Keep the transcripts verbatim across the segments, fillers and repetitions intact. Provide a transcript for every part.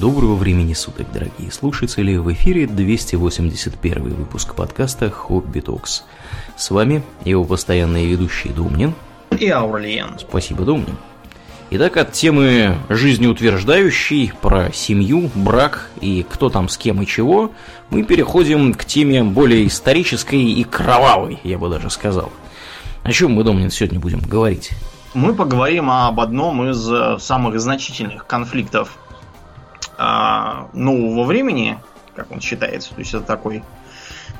Доброго времени суток, дорогие слушатели! В эфире двести восемьдесят первый выпуск подкаста «Хобби Токс». С вами его постоянные ведущие Домнин и Аурлиен. Спасибо, Домнин. Итак, от темы жизнеутверждающей про семью, брак и кто там с кем и чего, мы переходим к теме более исторической и кровавой, я бы даже сказал. О чем мы, Домнин, сегодня будем говорить? Мы поговорим об одном из самых значительных конфликтов нового времени, как он считается. То есть это такой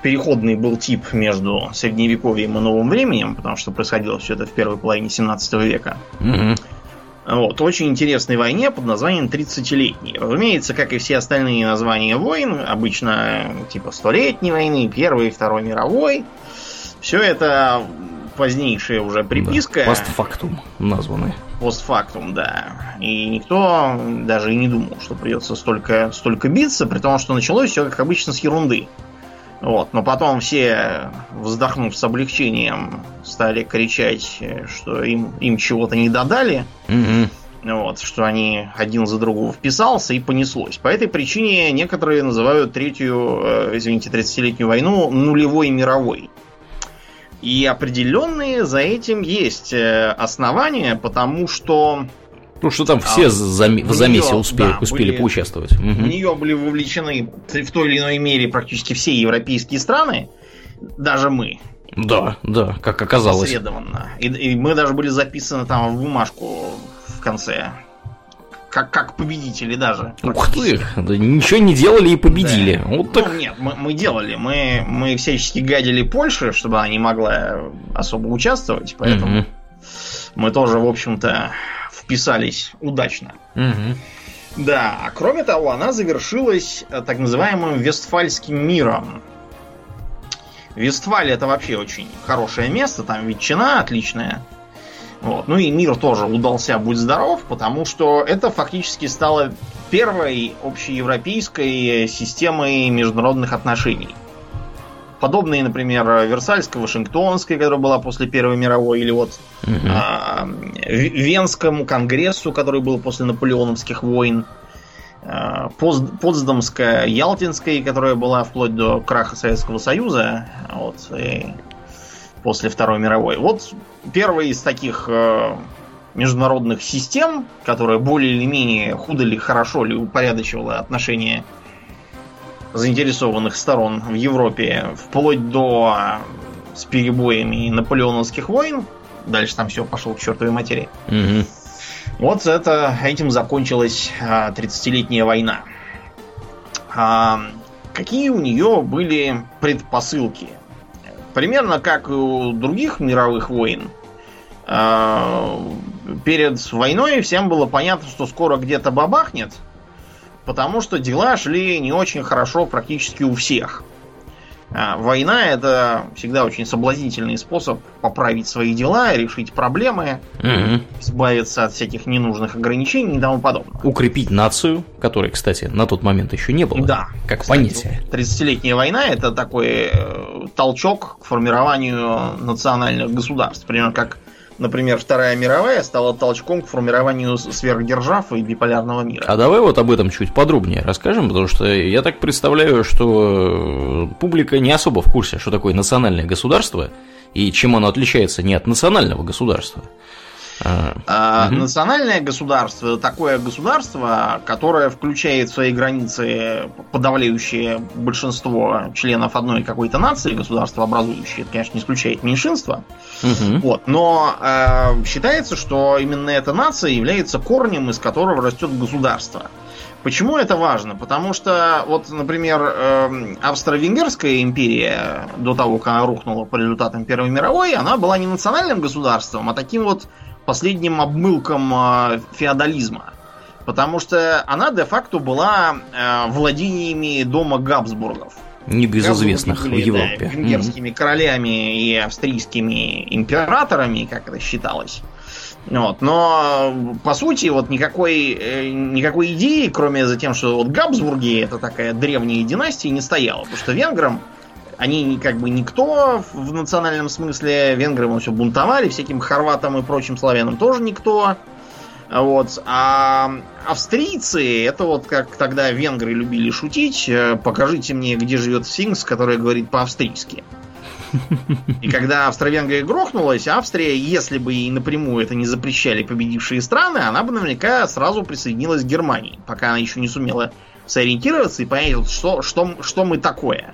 переходный был тип между средневековьем и новым временем, потому что происходило все это в первой половине семнадцатого века. Mm-hmm. Вот, очень интересной войне под названием тридцатилетней. Разумеется, как и все остальные названия войн, обычно типа столетней войны, Первой и Второй мировой, все это позднейшая уже приписка. Постфактум названы. Постфактум, да. И никто даже и не думал, что придется столько, столько биться, при том, что началось все, как обычно, с ерунды. Вот. Но потом все, вздохнув с облегчением, стали кричать, что им, им чего-то не додали, угу. Вот, что они один за другого вписался, и понеслось. По этой причине некоторые называют третью, извините, тридцатилетнюю войну нулевой мировой. И определенные за этим есть основания, потому что... Ну, что там все а, за, в замесе нее, успе, да, успели были, поучаствовать. В угу. нее были вовлечены в той или иной мере практически все европейские страны, даже мы. Да, да, как оказалось. Посредованно. И, и мы даже были записаны там в бумажку в конце, как, как победители даже. Ух ты, да, ничего не делали и победили. Да. Вот так... Ну нет, мы, мы делали, мы, мы всячески гадили Польше, чтобы она не могла особо участвовать, поэтому угу. мы тоже, в общем-то, вписались удачно. Угу. Да, а кроме того, она завершилась так называемым Вестфальским миром. Вестфалия — это вообще очень хорошее место, там ветчина отличная. Вот. Ну и мир тоже удался, будь здоров, потому что это фактически стало первой общеевропейской системой международных отношений. Подобные, например, Версальская, Вашингтонская, которая была после Первой мировой, или вот mm-hmm. а, Венскому конгрессу, который был после наполеоновских войн, а, Потсдамская, Ялтинская, которая была вплоть до краха Советского Союза, вот, и после Второй мировой. Вот первая из таких э, международных систем, которая более или менее худо ли, хорошо ли упорядочивала отношения заинтересованных сторон в Европе, вплоть до э, с перебоями наполеоновских войн. Дальше там все пошло к чертовой матери. Угу. Вот это, этим закончилась э, тридцатилетняя война. А, какие у нее были предпосылки? Примерно как и у других мировых войн, перед войной всем было понятно, что скоро где-то бабахнет, потому что дела шли не очень хорошо практически у всех. Война — это всегда очень соблазнительный способ поправить свои дела, решить проблемы, угу. избавиться от всяких ненужных ограничений и тому подобное. Укрепить нацию, которой, кстати, на тот момент еще не было, да, как кстати, понятие. тридцатилетняя война — это такой толчок к формированию национальных государств. Примерно как, например, Вторая мировая стала толчком к формированию сверхдержав и биполярного мира. А давай вот об этом чуть подробнее расскажем, потому что я так представляю, что публика не особо в курсе, что такое национальное государство и чем оно отличается не от национального государства. А, а, угу. Национальное государство — это такое государство, которое включает в свои границы подавляющее большинство членов одной какой-то нации, государство образующее, это, конечно, не исключает меньшинства, угу. вот, но э, считается, что именно эта нация является корнем, из которого растет государство. Почему это важно? Потому что, вот, например, э, Австро-Венгерская империя, до того, как она рухнула по результатам Первой мировой, она была не национальным государством, а таким вот последним обмылком э, феодализма. Потому что она де-факто была э, владениями дома Габсбургов. Небезызвестных в Европе. Да, венгерскими mm-hmm. королями и австрийскими императорами, как это считалось. Вот. Но, по сути, вот никакой, э, никакой идеи, кроме за тем, что вот Габсбурги — это такая древняя династия, не стояла. Потому что венграм... Они как бы никто в национальном смысле. Венгры все бунтовали, всяким хорватам и прочим славянам тоже никто. Вот. А австрийцы, это вот как тогда венгры любили шутить, покажите мне, где живет сфинкс, который говорит по-австрийски. И когда Австро-Венгрия грохнулась, Австрия, если бы ей напрямую это не запрещали победившие страны, она бы наверняка сразу присоединилась к Германии, пока она еще не сумела сориентироваться и понять, что, что, что мы такое.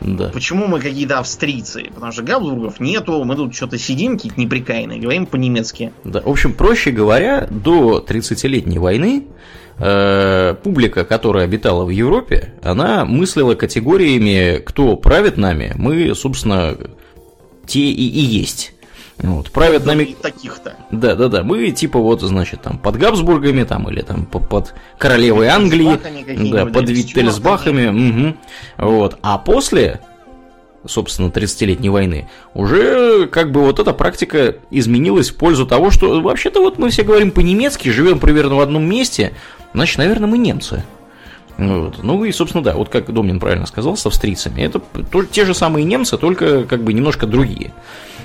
Да. Почему мы какие-то австрийцы? Потому что Габсбургов нету, мы тут что-то сидим, какие-то неприкаянные, говорим по-немецки. Да, в общем, проще говоря, до тридцатилетней войны э, публика, которая обитала в Европе, она мыслила категориями, кто правит нами, мы, собственно, те и, и есть. Вот, правят нами... И таких-то. Да, да, да. Мы типа вот, значит, там под Габсбургами, там, или там под королевой Англии, да, под Виттельсбахами. Угу. Вот. А после, собственно, тридцатилетней войны, уже как бы вот эта практика изменилась в пользу того, что вообще-то вот мы все говорим по-немецки, живем примерно в одном месте, значит, наверное, мы немцы. Вот. Ну и, собственно, да, вот как Домнин правильно сказал, с австрийцами, это то, те же самые немцы, только как бы немножко другие.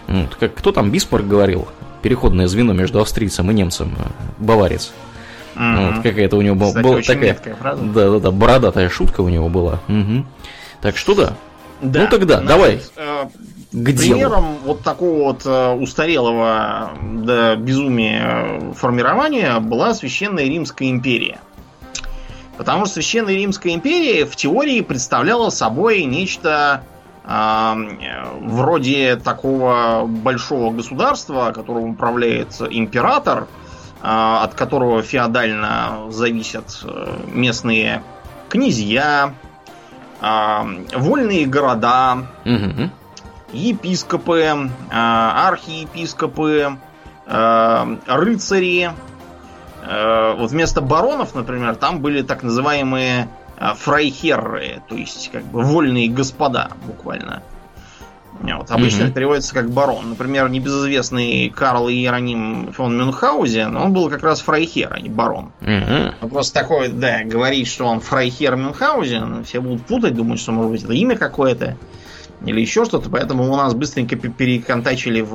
Вот. Как, кто там Бисмарк говорил? Переходное звено между австрийцем и немцем, баварец. Mm-hmm. Вот, какая-то у него была, кстати, была такая да, да, да, бородатая шутка у него была. Угу. Так что да. да. Ну тогда, значит, давай. Э, к примером делу. Вот такого вот устарелого до безумия формирования была Священная Римская империя. Потому что Священная Римская империя в теории представляла собой нечто э, вроде такого большого государства, которым управляет император, э, от которого феодально зависят местные князья, э, вольные города, угу. епископы, э, архиепископы, э, рыцари. Вот вместо баронов, например, там были так называемые фрайхерры, то есть как бы вольные господа, буквально. Вот, обычно mm-hmm. это переводится как барон. Например, небезызвестный Карл Иероним фон Мюнхгаузен, он был как раз фрайхер, а не барон. Mm-hmm. Просто такое, да, говорить, что он фрайхер Мюнхгаузен, все будут путать, думать, что, может быть, это имя какое-то или еще что-то, поэтому у нас быстренько переконтачили в...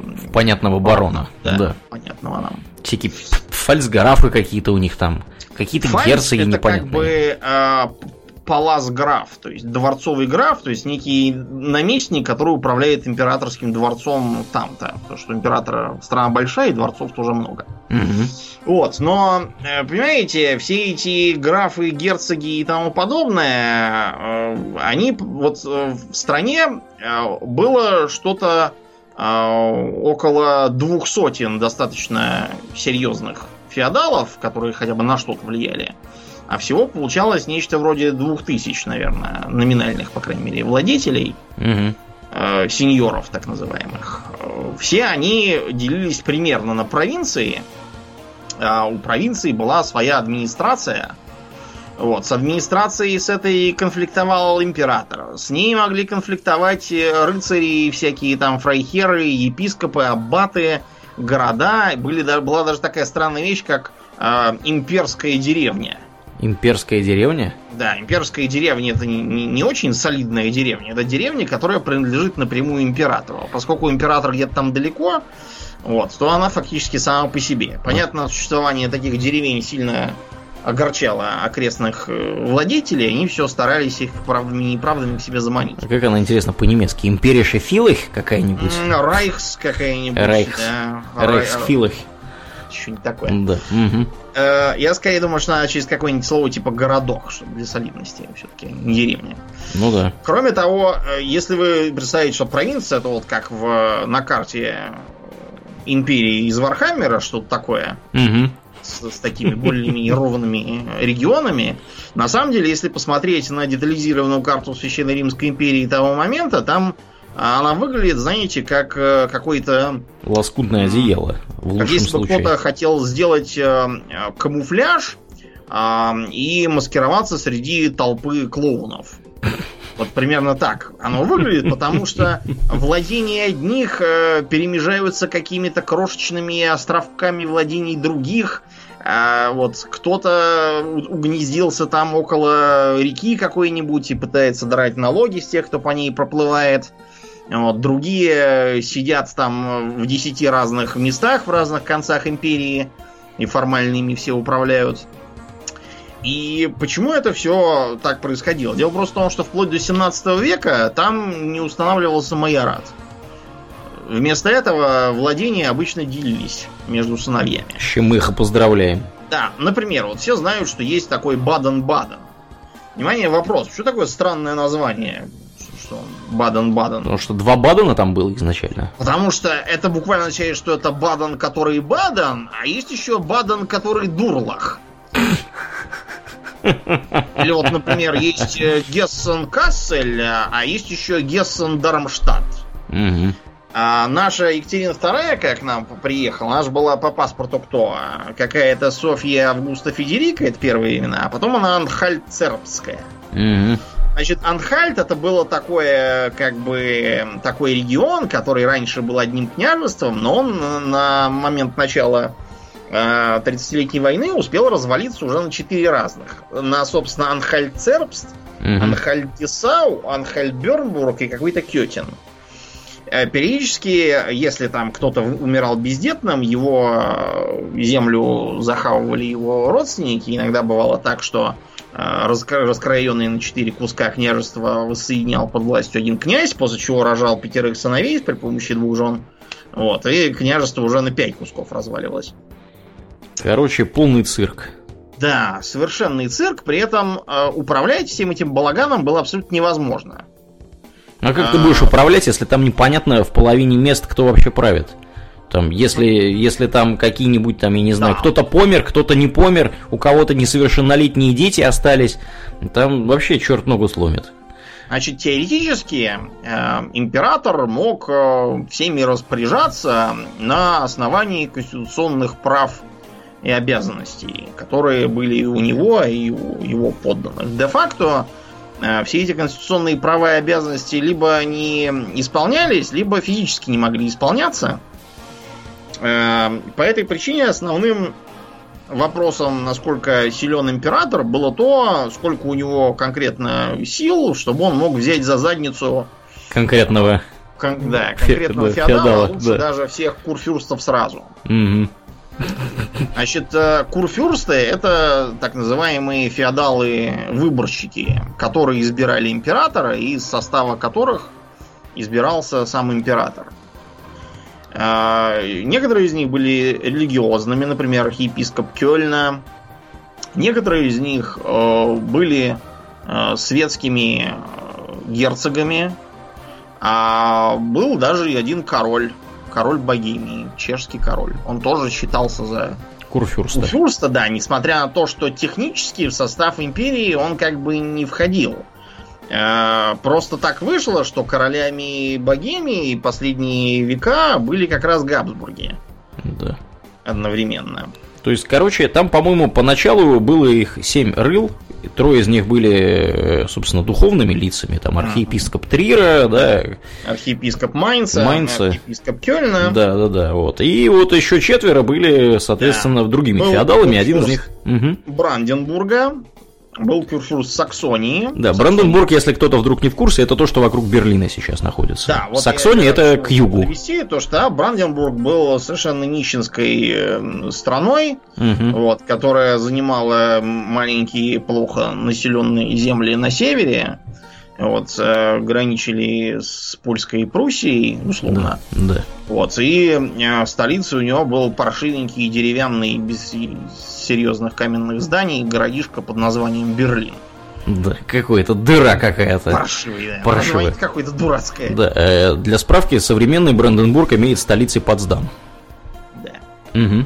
в понятного барона. Да, да. понятного нам. Всякие фальцграфы какие-то у них там, какие-то герцоги непонятные. Это как бы э, палас-граф, то есть дворцовый граф, то есть некий наместник, который управляет императорским дворцом там-то. Потому что императора страна большая, и дворцов тоже много. Угу. Вот, но, понимаете, все эти графы, герцоги и тому подобное, э, они вот э, в стране э, было что-то около двух сотен достаточно серьезных феодалов, которые хотя бы на что-то влияли. А всего получалось нечто вроде двух тысяч, наверное, номинальных, по крайней мере, владетелей, угу. э, сеньоров, так называемых. Все они делились примерно на провинции. А у провинции была своя администрация. Вот, с администрацией с этой конфликтовал император. С ней могли конфликтовать рыцари, всякие там фрайхеры, епископы, аббаты, города. Были, была даже такая странная вещь, как э, имперская деревня. Имперская деревня? Да, имперская деревня — это не, не, не очень солидная деревня. Это деревня, которая принадлежит напрямую императору. Поскольку император где-то там далеко, вот, то она фактически сама по себе. Понятно, существование таких деревень сильно... огорчала окрестных владетелей, они все старались их правдами и неправдами к себе заманить. А как она, интересно, по-немецки? Империя Шефилых какая-нибудь? Райхс какая-нибудь. Райхс. Да. Райхсфилых. Что-нибудь такое. Да. Угу. Я скорее думаю, что надо через какое-нибудь слово типа городок, чтобы для солидности все-таки не деревня. Ну да. Кроме того, если вы представите, что провинция, то вот как в, на карте империи из Вархаммера, что-то такое, угу. С, с такими более-менее ровными регионами. На самом деле, если посмотреть на детализированную карту Священной Римской империи того момента, там она выглядит, знаете, как какой-то... лоскутное одеяло, в лучшем если случае. Если бы кто-то хотел сделать камуфляж и маскироваться среди толпы клоунов. Вот примерно так оно выглядит, потому что владения одних перемежаются какими-то крошечными островками владений других. Вот кто-то угнездился там около реки какой-нибудь и пытается драть налоги с тех, кто по ней проплывает. Вот, другие сидят там в десяти разных местах, в разных концах империи. и формально ими все управляют. И почему это все так происходило? Дело просто в том, что вплоть до семнадцатого века там не устанавливался майорат. Вместо этого владения обычно делились между сыновьями. С чем мы их и поздравляем. Да, например, вот все знают, что есть такой Баден-Баден. Внимание, вопрос. Что такое странное название? Что он Баден-Баден? Потому что два Бадена там было изначально. Потому что это буквально означает, что это Баден, который Баден, а есть еще Баден, который Дурлах. Или вот, например, есть Гессен-Кассель, а есть еще Гессен-Дармштадт. Угу. А наша Екатерина вторая, как к нам приехала, она же была по паспорту кто? Какая-то Софья Августа Федерика, это первые имена, а потом она Анхальт-Цербская. Угу. Значит, Анхальт это было такое, как бы, такой регион, который раньше был одним княжеством, но он на момент начала тридцатилетней войны успел развалиться уже на четыре разных. На, собственно, Анхальт-Цербст, угу. Анхальт-Дисау, Анхальт-Бёрнбург и какой-то Кётен. Периодически, если там кто-то умирал бездетным, его землю захавывали его родственники. Иногда бывало так, что раскроенные на четыре куска княжества воссоединял под властью один князь, после чего рожал пятерых сыновей при помощи двух жен. Вот, и княжество уже на пять кусков разваливалось. Короче, полный цирк. Да, совершенный цирк. При этом управлять всем этим балаганом было абсолютно невозможно. А как ты будешь управлять, если там непонятно в половине мест, кто вообще правит? Там, если, если там какие-нибудь, там, я не знаю, да. кто-то помер, кто-то не помер, у кого-то несовершеннолетние дети остались, там вообще черт ногу сломит. Значит, теоретически э, император мог э, всеми распоряжаться на основании конституционных прав и обязанностей, которые были у него и у его подданных. Де-факто все эти конституционные права и обязанности либо не исполнялись, либо физически не могли исполняться. По этой причине основным вопросом, насколько силен император, было то, сколько у него конкретно сил, чтобы он мог взять за задницу конкретного, кон- да, конкретного Фе- феодала, феодала, лучше да. даже всех курфюрстов сразу. Угу. Значит, курфюрсты — это так называемые феодалы-выборщики, которые избирали императора, и из состава которых избирался сам император. Некоторые из них были религиозными, например, архиепископ Кёльна. Некоторые из них были светскими герцогами. А был даже и один король. Король Богемии, чешский король. Он тоже считался за курфюрста. Курфюрста, да, несмотря на то, что технически в состав империи он как бы не входил. Просто так вышло, что королями Богемии последние века были как раз Габсбурги. Да. Одновременно. То есть, короче, там, по-моему, поначалу было их семь рыл, трое из них были, собственно, духовными лицами, там архиепископ Трира, да, архиепископ Майнца, Майнца. архиепископ Кёльна, да, да, да, вот, и вот еще четверо были, соответственно, да. другими был феодалами, один из них Бранденбурга, был курфюрст Саксонии, да, Саксония. Бранденбург, если кто-то вдруг не в курсе, это то, что вокруг Берлина сейчас находится, да, вот Саксония это к югу, привести, то что да, Бранденбург был совершенно нищенской страной, угу. вот, которая занимала маленькие плохо населенные земли на севере, вот, граничили с Польской и Пруссией, условно, да, да. вот, и столицей у него был паршивенький деревянный без серьезных каменных зданий городишко под названием Берлин. Да, какой-то дыра какая-то. Паршивая. Паршивая. Какой-то дурацкая. Да, для справки, современный Бранденбург имеет столицей Потсдам. Да. Угу.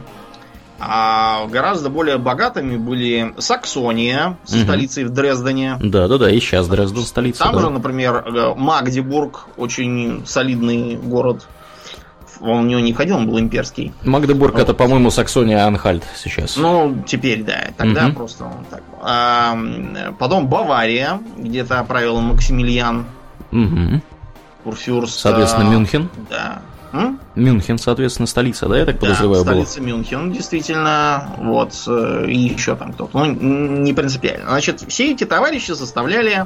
А гораздо более богатыми были Саксония со угу. столицей в Дрездене. Да, да, да, и сейчас Дрезден столица. Там да. же, например, Магдебург, очень солидный город. Он в него не входил, он был имперский. Магдебург вот. Это, по-моему, Саксония Анхальт сейчас. Ну, теперь, да. Тогда угу. просто он так был. А, потом Бавария, где-то правил Максимилиан. Угу. Курфюрст. Соответственно, Мюнхен. Да. М? Мюнхен, соответственно, столица, да, я так да, подозреваю, была? Столица Мюнхен, действительно. Вот. И еще там кто-то. Ну, не принципиально. Значит, все эти товарищи составляли.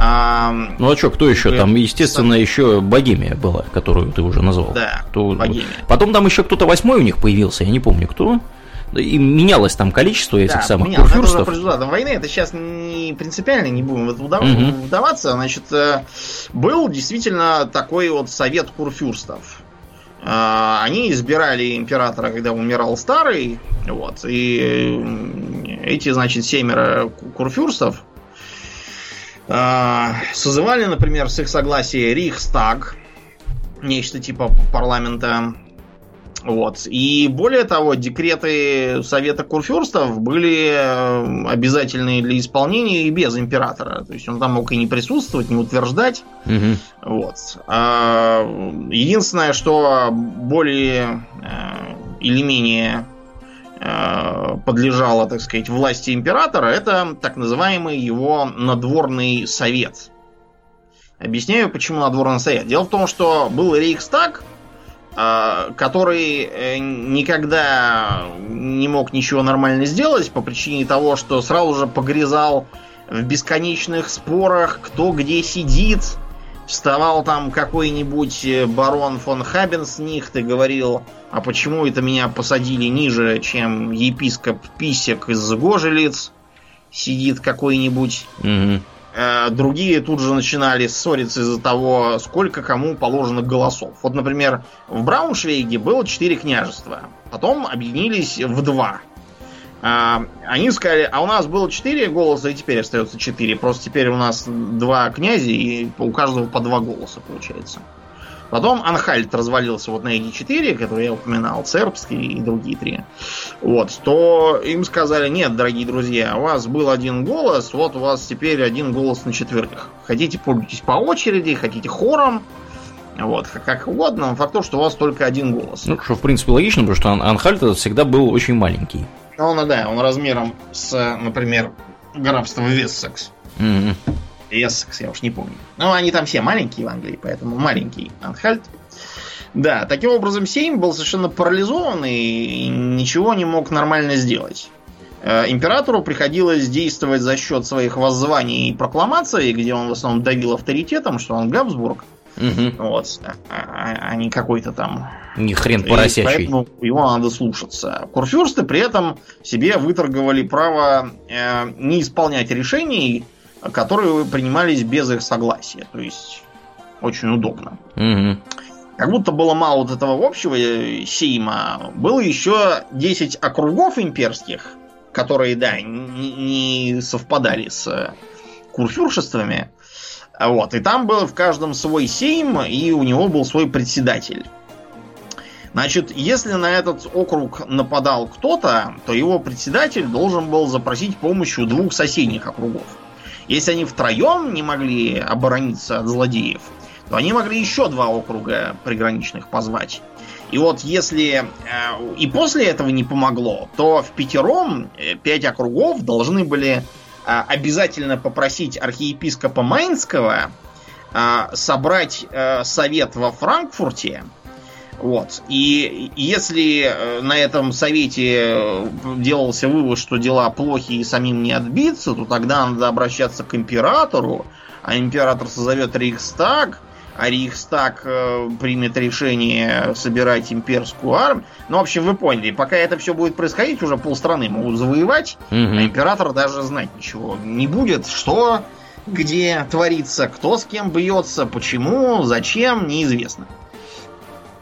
А, ну а что, кто еще там? Естественно, стали... еще Богемия была, которую ты уже назвал. Да, кто... Богемия. Потом там еще кто-то восьмой у них появился, я не помню кто. И менялось там количество этих да, самых менялось. Курфюрстов. Это уже произошла там война, это сейчас не принципиально, не будем в это удав... угу. вдаваться. Значит, был действительно такой вот совет курфюрстов. Они избирали императора, когда умирал старый, вот, и эти, значит, семеро курфюрстов созывали, например, с их согласия Рейхстаг, нечто типа парламента. Вот. И более того, декреты Совета Курфюрстов были обязательны для исполнения и без императора. То есть он там мог и не присутствовать, не утверждать. Угу. Вот. Единственное, что более или менее подлежало, так сказать, власти императора, это так называемый его надворный совет. Объясняю, почему надворный совет. Дело в том, что был Рейхстаг, который никогда не мог ничего нормально сделать по причине того, что сразу же погрязал в бесконечных спорах, кто где сидит. Вставал там какой-нибудь барон фон Хабенснихт и говорил, а почему это меня посадили ниже, чем епископ Писек из Гожелиц сидит какой-нибудь. Mm-hmm. Другие тут же начинали ссориться из-за того, сколько кому положено голосов. Вот, например, в Брауншвейге было четыре княжества. Потом объединились в два. Они сказали, а у нас было четыре голоса, и теперь остается четыре. Просто теперь у нас два князя, и у каждого по два голоса получается. Потом Анхальт развалился вот на эти четыре, которые я упоминал, сербские и другие три. Вот, то им сказали, нет, дорогие друзья, у вас был один голос, вот у вас теперь один голос на четверых. Хотите, пользуйтесь по очереди, хотите хором. Вот, как угодно, факт то, что у вас только один голос. Ну, что в принципе логично, потому что Анхальт всегда был очень маленький. Он, да, он размером с, например, графство Вессекс. Mm-hmm. Вессекс, я уж не помню. Ну, они там все маленькие в Англии, поэтому маленький Анхальт. Да, таким образом Сейм был совершенно парализован и ничего не мог нормально сделать. Императору приходилось действовать за счет своих воззваний и прокламаций, где он в основном давил авторитетом, что он Габсбург. Угу. Вот. А, а не какой-то там... Ни хрен поросячий. Поэтому его надо слушаться. Курфюрсты при этом себе выторговали право э, не исполнять решений, которые принимались без их согласия. То есть очень удобно. Угу. Как будто было мало вот этого общего сейма. Было еще десять округов имперских, которые, да, не, не совпадали с курфюршествами. Вот, и там был в каждом свой сейм, и у него был свой председатель. Значит, если на этот округ нападал кто-то, то его председатель должен был запросить помощь у двух соседних округов. Если они втроем не могли оборониться от злодеев, то они могли еще два округа приграничных позвать. И вот если э, и после этого не помогло, то впятером э, пять округов должны были... обязательно попросить архиепископа Майнского а, собрать а, совет во Франкфурте. Вот. И если на этом совете делался вывод, что дела плохи и самим не отбиться, то тогда надо обращаться к императору, а император созовет Рейхстаг, а Рейхстаг э, примет решение собирать имперскую армию. Ну, в общем, вы поняли, пока это все будет происходить, уже полстраны могут завоевать, mm-hmm. а император даже знать ничего не будет, что, где творится, кто с кем бьется, почему, зачем, неизвестно.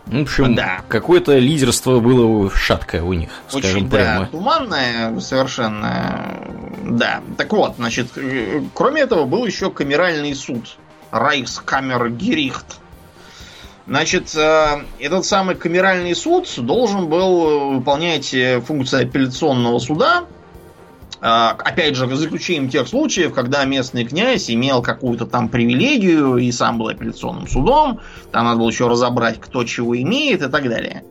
В общем, да. Какое-то лидерство было шаткое у них, скажем Очень, прямо. Да, туманное совершенно, да. Так вот, значит, кроме этого был еще камеральный суд. Райхскаммергерихт. Значит, этот самый камеральный суд должен был выполнять функции апелляционного суда, опять же, за исключением тех случаев, когда местный князь имел какую-то там привилегию и сам был апелляционным судом, там надо было еще разобрать, кто чего имеет и так далее.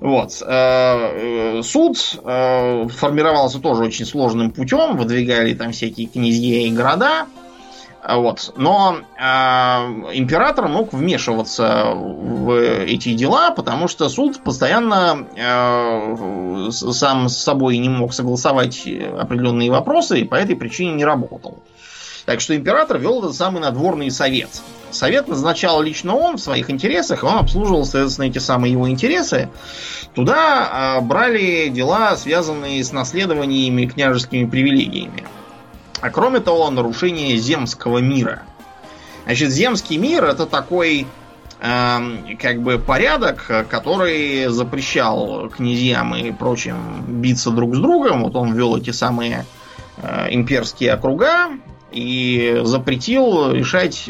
Вот. Суд формировался тоже очень сложным путем, выдвигали там всякие князья и города. Вот. Но э, император мог вмешиваться в эти дела, потому что суд постоянно э, сам с собой не мог согласовать определенные вопросы и по этой причине не работал. Так что император вел этот самый надворный совет. Совет назначал лично он в своих интересах, и он обслуживал, соответственно, эти самые его интересы. Туда брали дела, связанные с наследованиями и княжескими привилегиями. А кроме того, нарушение земского мира. Значит, земский мир — это такой э, как бы порядок, который запрещал князьям и прочим биться друг с другом. Вот он ввел эти самые э, имперские округа и запретил решать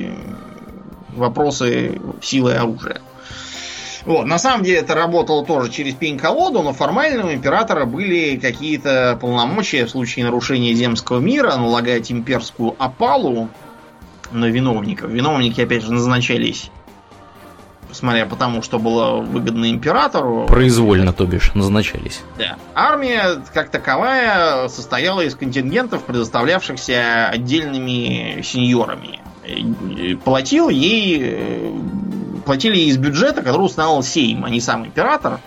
вопросы силой оружия. Вот. На самом деле это работало тоже через пень-колоду, но формально у императора были какие-то полномочия в случае нарушения земского мира налагать имперскую опалу на виновников. Виновники, опять же, назначались, смотря по тому, что было выгодно императору. Произвольно, то бишь, назначались. Да. Армия, как таковая, состояла из контингентов, предоставлявшихся отдельными сеньорами. Платил ей... Платили из бюджета, который устанавливал Сейм, а не сам император.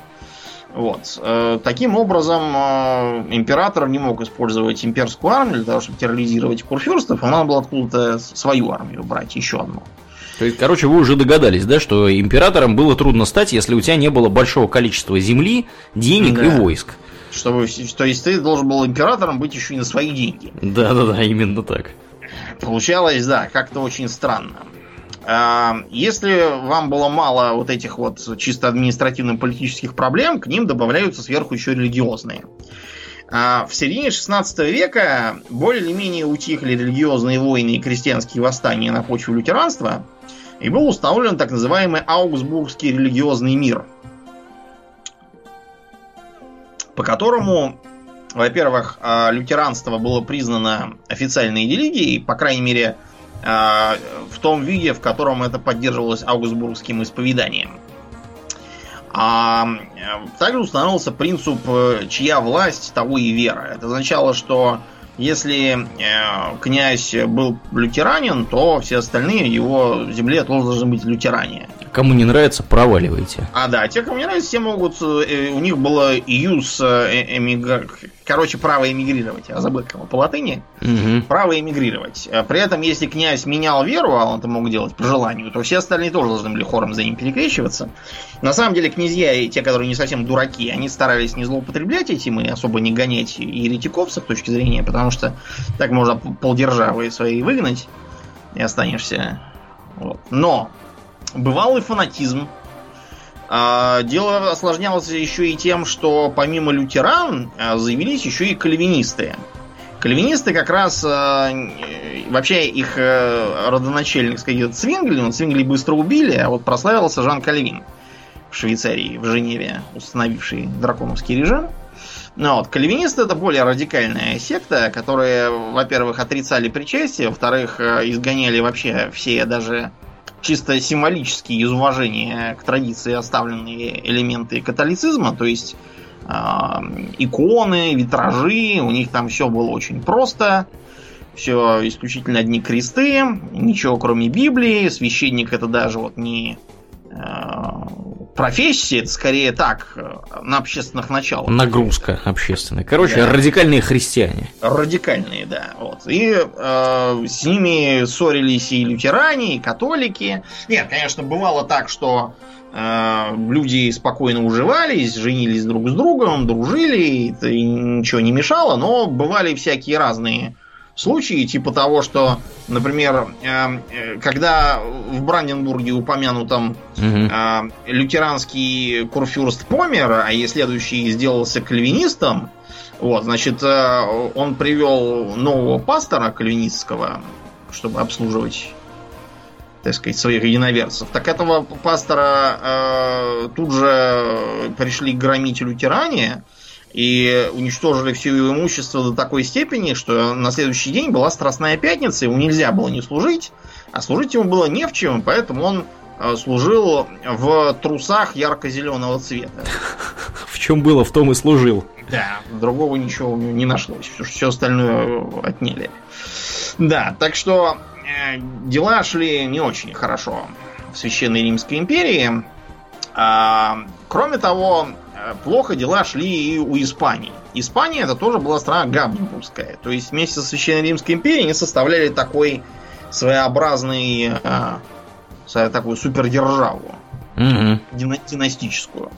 Вот. Таким образом, император не мог использовать имперскую армию для того, чтобы терроризировать курфюрстов, а надо было откуда-то свою армию брать, еще одну. То есть, короче, вы уже догадались, да, что императором было трудно стать, если у тебя не было большого количества земли, денег да. и войск. Чтобы, то есть ты должен был императором быть еще и на свои деньги. Да-да-да, именно так. Получалось, да, как-то очень странно. Если вам было мало вот этих вот чисто административно-политических проблем, к ним добавляются сверху еще религиозные. В середине шестнадцатого века более-менее утихли религиозные войны и крестьянские восстания на почве лютеранства, и был установлен так называемый Аугсбургский религиозный мир, по которому, во-первых, лютеранство было признано официальной религией, по крайней мере, в том виде, в котором это поддерживалось аугсбургским исповеданием. А также устанавливался принцип «чья власть, того и вера». Это означало, что если князь был лютеранин, то все остальные его земле тоже должны быть лютеране. Кому не нравится, проваливайте. А да, те, кому не нравится, все могут... У них было юс... Эмигр... Короче, право эмигрировать. Я забыл, кому по латыни. Угу. Право эмигрировать. При этом, если князь менял веру, а он это мог делать по желанию, то все остальные тоже должны были хором за ним перекрещиваться. На самом деле, князья и те, которые не совсем дураки, они старались не злоупотреблять этим и особо не гонять еретиков с их точки зрения, потому что так можно полдержавы свои выгнать и останешься. Вот. Но... Бывал и фанатизм. Дело осложнялось еще и тем, что помимо лютеран заявились еще и кальвинисты. Кальвинисты как раз... Вообще их родоначальник, скажем, Цвингли, но Цвингли быстро убили, а вот прославился Жан Кальвин в Швейцарии, в Женеве, установивший драконовский режим. Но вот кальвинисты — это более радикальная секта, которые, во-первых, отрицали причастие, во-вторых, изгоняли вообще все даже... чисто символические из уважения к традиции оставленные элементы католицизма, то есть э, иконы, витражи, у них там все было очень просто, все исключительно одни кресты, ничего кроме Библии, священник — это даже вот не э, профессия, это скорее так, на общественных началах. Нагрузка общественная. Короче, да. Радикальные христиане. Радикальные, да. Вот. И э, с ними ссорились и лютеране, и католики. Нет, конечно, бывало так, что э, люди спокойно уживались, женились друг с другом, дружили, это ничего не мешало, но бывали всякие разные случаи, типа того, что, например, э, когда в Бранденбурге упомянутом э, лютеранский курфюрст помер, а и следующий сделался кальвинистом, вот, значит, э, он привел нового пастора кальвинистского, чтобы обслуживать, так сказать, своих единоверцев. Так этого пастора э, тут же пришли громить лютеране, и уничтожили все его имущество до такой степени, что на следующий день была Страстная Пятница, ему нельзя было не служить, а служить ему было не в чем, поэтому он служил в трусах ярко-зеленого цвета. В чем было, в том и служил. Да, другого ничего у него не нашлось, все остальное отняли. Да, так что дела шли не очень хорошо в Священной Римской империи. Кроме того, плохо дела шли и у Испании. Испания это тоже была страна габсбургская. То есть вместе со Священной Римской империей они составляли такой своеобразный э, такую супердержаву. Mm-hmm. Династическую.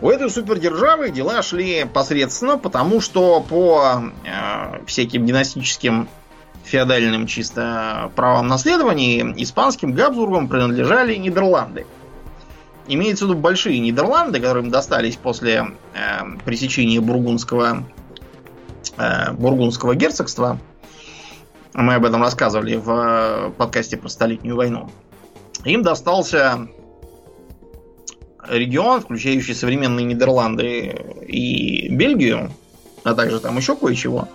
У этой супердержавы дела шли посредственно, потому что по э, всяким династическим феодальным чисто правам наследования испанским Габсбургам принадлежали Нидерланды. Имеется в виду большие Нидерланды, которым достались после э, пресечения бургундского, э, бургундского герцогства. Мы об этом рассказывали в э, подкасте про Столетнюю войну. Им достался регион, включающий современные Нидерланды и Бельгию, а также там еще кое-чего.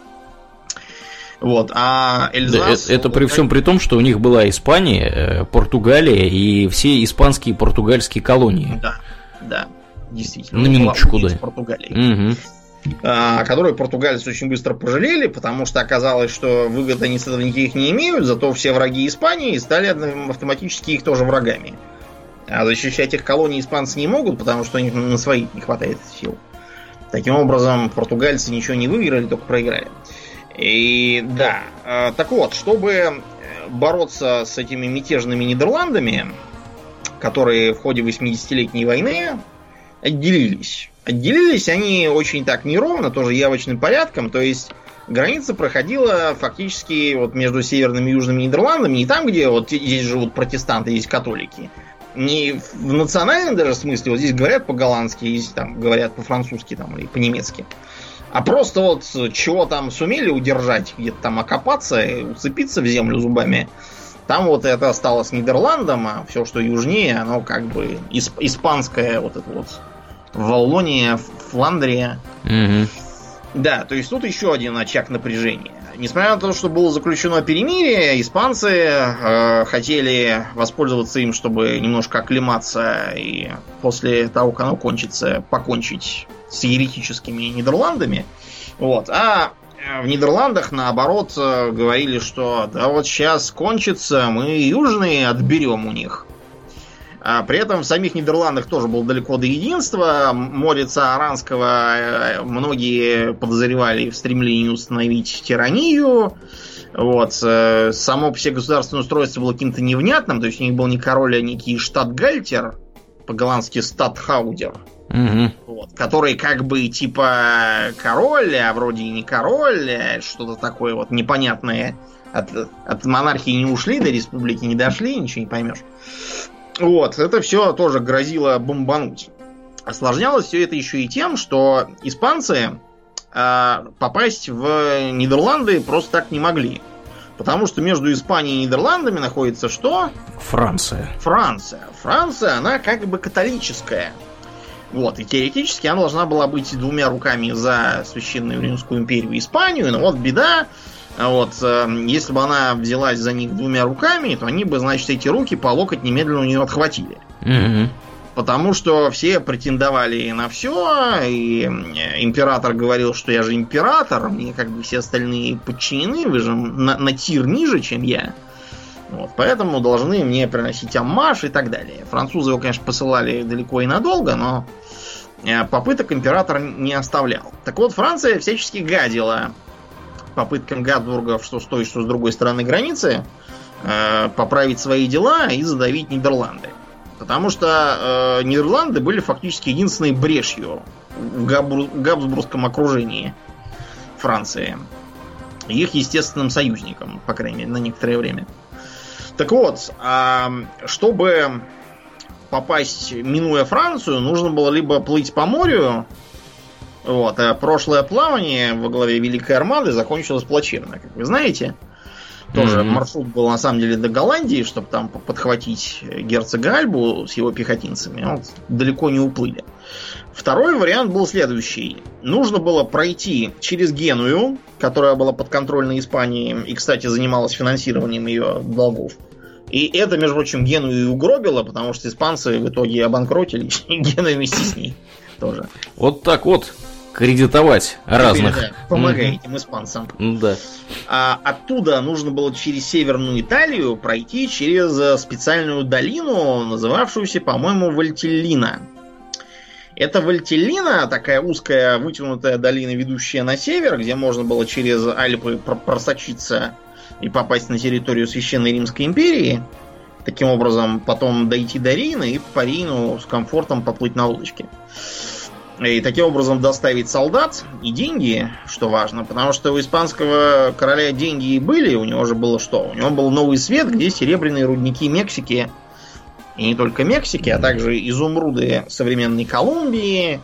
Вот, а Эльзас... Да, это при всем при том, что у них была Испания, Португалия и все испанские и португальские колонии. Да, да, действительно. На минуточку, да. Португалии. Угу. А, которую португальцы очень быстро пожалели, потому что оказалось, что выгод они с этого никаких не имеют, зато все враги Испании стали автоматически их тоже врагами. А защищать их колонии испанцы не могут, потому что у них на свои не хватает сил. Таким образом, португальцы ничего не выиграли, только проиграли. И да, так вот, чтобы бороться с этими мятежными Нидерландами, которые в ходе восьмидесятилетней войны отделились. Отделились они очень так неровно, тоже явочным порядком, то есть граница проходила фактически вот между северными и южными Нидерландами, не там, где вот здесь живут протестанты, здесь католики. Не в национальном даже смысле, вот здесь говорят по-голландски, здесь там говорят по-французски там, или по-немецки. А просто вот чего там сумели удержать, где-то там окопаться и уцепиться в землю зубами, там вот это осталось Нидерландом, а все, что южнее, оно как бы исп- испанское, вот это вот Валлония, Фландрия. Mm-hmm. Да, то есть тут еще один очаг напряжения. Несмотря на то, что было заключено перемирие, испанцы э, хотели воспользоваться им, чтобы немножко оклематься и после того, как оно кончится, покончить с еретическими Нидерландами. Вот. А в Нидерландах, наоборот, говорили, что да вот сейчас кончится, мы южные отберем у них. А при этом в самих Нидерландах тоже было далеко до единства. Море Сааранского многие подозревали в стремлении установить тиранию. Вот. Само все государственное устройство было каким-то невнятным. То есть у них был не король, а некий штатгальтер, по-голландски статхаудер. Угу. Вот, который как бы типа король, а вроде и не король, а что-то такое вот непонятное. От, от монархии не ушли, до республики не дошли, ничего не поймешь. Вот, это все тоже грозило бомбануть. Осложнялось все это еще и тем, что испанцы э, попасть в Нидерланды просто так не могли. Потому что между Испанией и Нидерландами находится что? Франция. Франция. Франция, она как бы католическая. Вот, и теоретически она должна была быть двумя руками за Священную Римскую империю и Испанию, но вот беда, вот, если бы она взялась за них двумя руками, то они бы, значит, эти руки по локоть немедленно у нее отхватили. Mm-hmm. Потому что все претендовали на все, и император говорил, что я же император, мне как бы все остальные подчинены, вы же на, на тир ниже, чем я. Вот, поэтому должны мне приносить аммаж и так далее. Французы его, конечно, посылали далеко и надолго, но попыток император не оставлял. Так вот, Франция всячески гадила попыткам Габсбургов, что с той, что с другой стороны границы, э, поправить свои дела и задавить Нидерланды. Потому что э, Нидерланды были фактически единственной брешью в Габбур- Габсбургском окружении Франции. Их естественным союзником, по крайней мере, на некоторое время. Так вот, чтобы попасть, минуя Францию, нужно было либо плыть по морю, вот, а прошлое плавание во главе Великой Армады закончилось плачевно, как вы знаете. Тоже mm-hmm. маршрут был, на самом деле, до Голландии, чтобы там подхватить герцога Альбу с его пехотинцами. Вот, далеко не уплыли. Второй вариант был следующий. Нужно было пройти через Геную, которая была подконтрольна Испании и, кстати, занималась финансированием ее долгов. И это, между прочим, Геную и угробило, потому что испанцы в итоге обанкротились, и Гена вместе с ней тоже. Вот так вот кредитовать разных. Да, помогая этим испанцам. Да. А, оттуда нужно было через Северную Италию пройти через специальную долину, называвшуюся, по-моему, Вальтеллина. Это Вальтеллина, такая узкая вытянутая долина, ведущая на север, где можно было через Альпы просочиться и попасть на территорию Священной Римской империи. Таким образом, потом дойти до Рейна и по Рейну с комфортом поплыть на лодочке. И таким образом доставить солдат и деньги, что важно, потому что у испанского короля деньги и были, у него же было что? У него был Новый Свет, где серебряные рудники Мексики, и не только Мексики, а также изумруды современной Колумбии,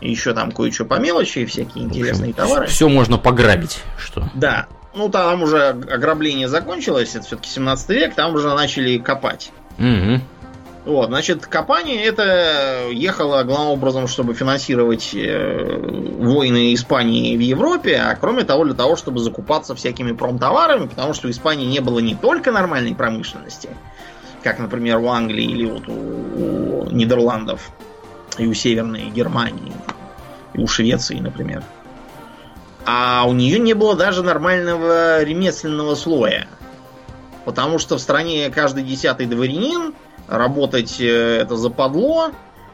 и еще там кое-что по мелочи, всякие интересные товары. Все можно пограбить, что? Да. Ну, там уже ограбление закончилось, это все-таки семнадцатый век, там уже начали копать. Угу. Вот, значит, копание это ехало главным образом, чтобы финансировать э, войны Испании в Европе, а кроме того, для того, чтобы закупаться всякими промтоварами, потому что в Испании не было не только нормальной промышленности, как, например, у Англии или вот у, у Нидерландов, и у Северной Германии, и у Швеции, например. А у нее не было даже нормального ремесленного слоя. Потому что в стране каждый десятый дворянин, работать это западло,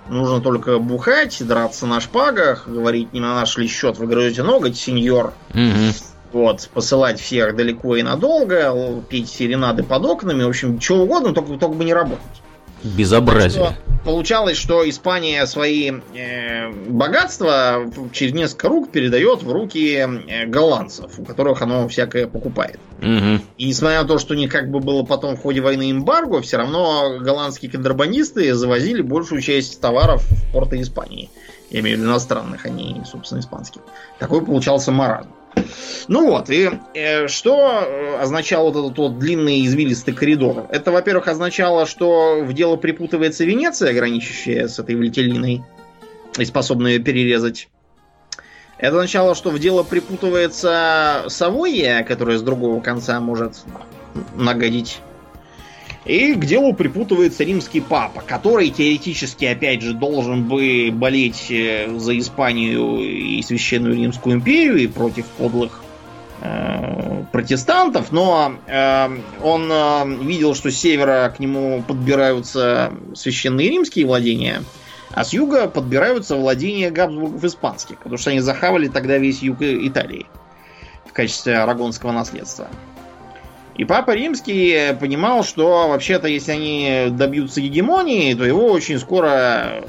нужно только бухать, драться на шпагах, говорить: не на наш ли счет вы грызете ноготь, сеньор. Угу. Вот, посылать всех далеко и надолго, петь серенады под окнами, в общем, чего угодно, только, только бы не работать. Безобразие. Получалось, что Испания свои э, богатства через несколько рук передает в руки голландцев, у которых оно всякое покупает. Угу. И несмотря на то, что не как бы было потом в ходе войны эмбарго, все равно голландские контрабандисты завозили большую часть товаров в порты Испании. Я имею в виду иностранных, а не, собственно, испанских. Такой получался маразм. Ну вот, и э, что означал вот этот вот длинный извилистый коридор? Это, во-первых, означало, что в дело припутывается Венеция, граничащая с этой Вальтеллиной, и способная ее перерезать. Это означало, что в дело припутывается Савойя, которая с другого конца может нагодить. И к делу припутывается римский папа, который теоретически, опять же, должен бы болеть за Испанию и Священную Римскую империю и против подлых э, протестантов, но э, он э, видел, что с севера к нему подбираются священные римские владения, а с юга подбираются владения Габсбургов испанских, потому что они захавали тогда весь юг Италии в качестве арагонского наследства. И папа римский понимал, что вообще-то, если они добьются гегемонии, то его очень скоро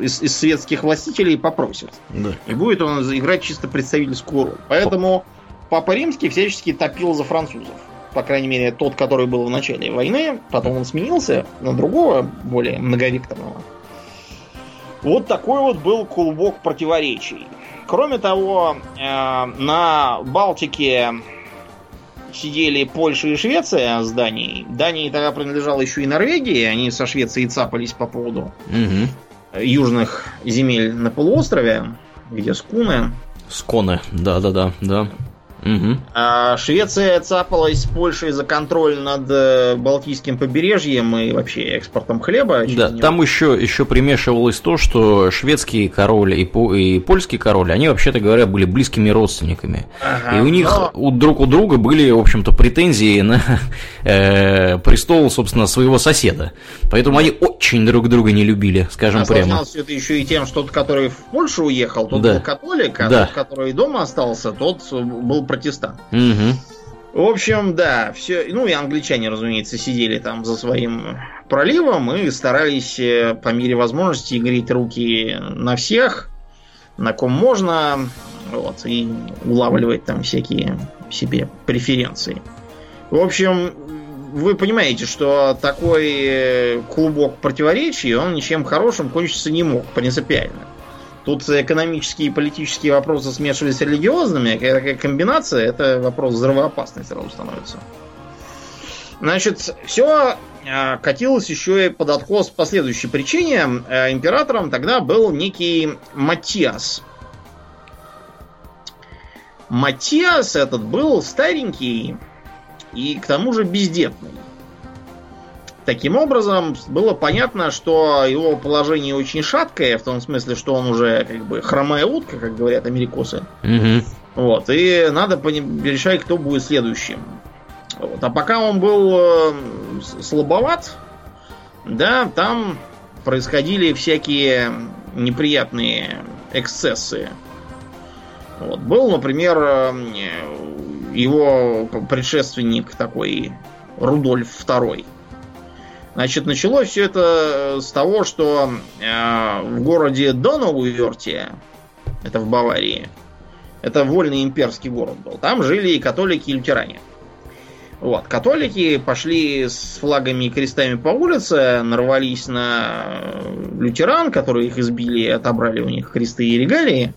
из, из светских властителей попросят. Да. И будет он играть чисто представительскую роль. Поэтому папа римский всячески топил за французов. По крайней мере, тот, который был в начале войны. Потом он сменился на другого, более многовекторного. Вот такой вот был клубок противоречий. Кроме того, на Балтике сидели Польша и Швеция с Данией. Дании тогда принадлежала еще и Норвегии. Они со Швецией цапались по поводу угу. южных земель на полуострове, где скуны. Сконы, да-да-да. да. Угу. А Швеция цапалась с Польшей за контроль над Балтийским побережьем и вообще экспортом хлеба. Да, него. Там еще, еще примешивалось то, что шведский король и, по, и польский король, они, вообще-то говоря, были близкими родственниками. Ага, и у них но... у, друг у друга были, в общем-то, претензии на э, престол, собственно, своего соседа. Поэтому они очень друг друга не любили, скажем прямо. Осложнялось все это еще и тем, что тот, который в Польшу уехал, тот да. был католик, а да. тот, который дома остался, тот был протестант. Угу. В общем, да, все. Ну и англичане, разумеется, сидели там за своим проливом и старались по мере возможности греть руки на всех, на ком можно, вот, и улавливать там всякие себе преференции. В общем, вы понимаете, что такой клубок противоречий, он ничем хорошим кончиться не мог, принципиально. Тут экономические и политические вопросы смешивались с религиозными. Такая комбинация, это вопрос взрывоопасный сразу становится. Значит, все катилось еще и под откос по следующей причине. Императором тогда был некий Матиас. Матиас этот был старенький и к тому же бездетный. Таким образом, было понятно, что его положение очень шаткое, в том смысле, что он уже как бы хромая утка, как говорят америкосы. Mm-hmm. Вот, и надо решать, кто будет следующим. Вот. А пока он был слабоват, да, там происходили всякие неприятные эксцессы. Вот. Был, например, его предшественник такой Рудольф второй. Значит, началось все это с того, что э, в городе Донауверте, это в Баварии, это вольный имперский город был, там жили и католики, и лютеране. Вот, католики пошли с флагами и крестами по улице, нарвались на лютеран, которые их избили, отобрали у них кресты и регалии.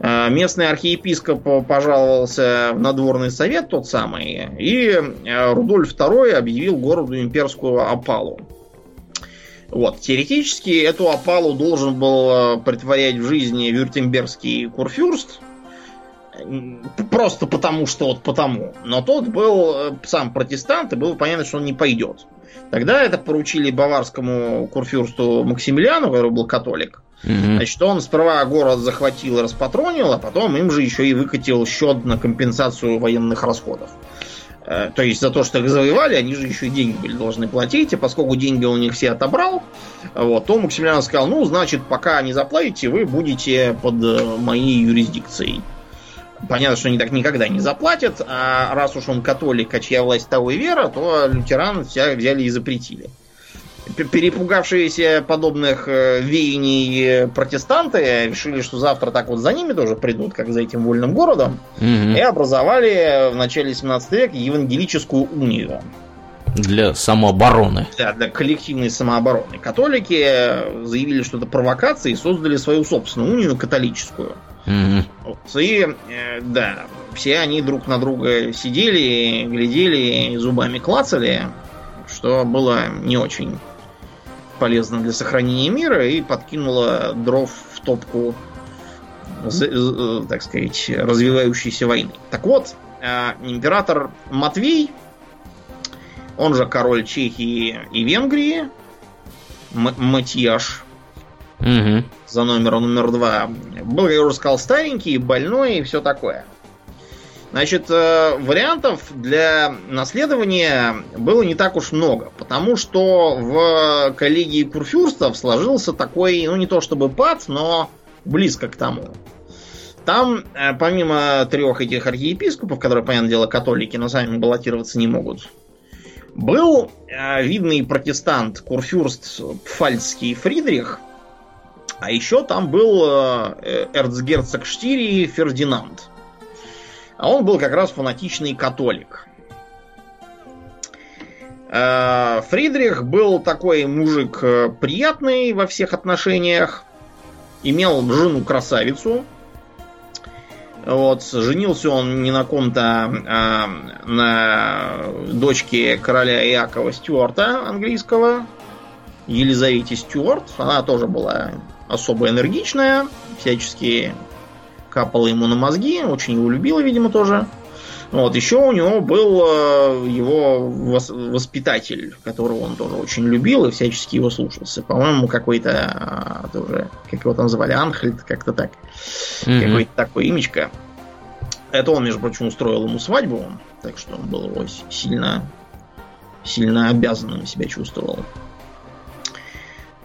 Э, местный архиепископ пожаловался в надворный совет тот самый, и э, Рудольф второй объявил городу имперскую опалу. Вот, теоретически эту опалу должен был притворять в жизни вюртембергский курфюрст, просто потому, что вот потому. Но тот был сам протестант, и было понятно, что он не пойдет. Тогда это поручили баварскому курфюрсту Максимилиану, который был католик. Mm-hmm. Значит, он сперва город захватил и распатронил, а потом им же еще и выкатил счет на компенсацию военных расходов. То есть за то, что их завоевали, они же еще и деньги были должны платить. И поскольку деньги у них все отобрал, вот, то Максимилиан сказал, ну, значит, пока не заплатите, вы будете под моей юрисдикцией. Понятно, что они так никогда не заплатят, а раз уж он католик, а чья власть того и вера, то лютеран всех взяли и запретили. Перепугавшиеся подобных веяний протестанты решили, что завтра так вот за ними тоже придут, как за этим вольным городом, угу. и образовали в начале семнадцатого века евангелическую унию. Для самообороны. Да, для коллективной самообороны. Католики заявили, что это провокация, и создали свою собственную унию католическую. Угу. И, да, все они друг на друга сидели, глядели, зубами клацали, что было не очень полезно для сохранения мира и подкинуло дров в топку, так сказать, развивающейся войны. Так вот, император Матвей, он же король Чехии и Венгрии, М- Матьяш, угу. за номером номер два, был, я уже сказал, старенький, больной и все такое. Значит, вариантов для наследования было не так уж много, потому что в коллегии курфюрстов сложился такой, ну не то чтобы пад, но близко к тому. Там, помимо трех этих архиепископов, которые, понятное дело, католики, но сами баллотироваться не могут, был видный протестант курфюрст Пфальцский Фридрих, а еще там был эрцгерцог Штирии Фердинанд. А он был как раз фанатичный католик. Фридрих был такой мужик приятный во всех отношениях. Имел жену-красавицу. Вот, женился он не на ком-то, а на дочке короля Иакова Стюарта английского, Елизавете Стюарт. Она тоже была особо энергичная, всячески капала ему на мозги, очень его любила, видимо, тоже. Вот, еще у него был его воспитатель, которого он тоже очень любил и всячески его слушался. По-моему, какой-то тоже, как его там звали, Анхельд, как-то так. Mm-hmm. Какое-то такое имечко. Это он, между прочим, устроил ему свадьбу, так что он был его сильно, сильно обязанным себя чувствовал.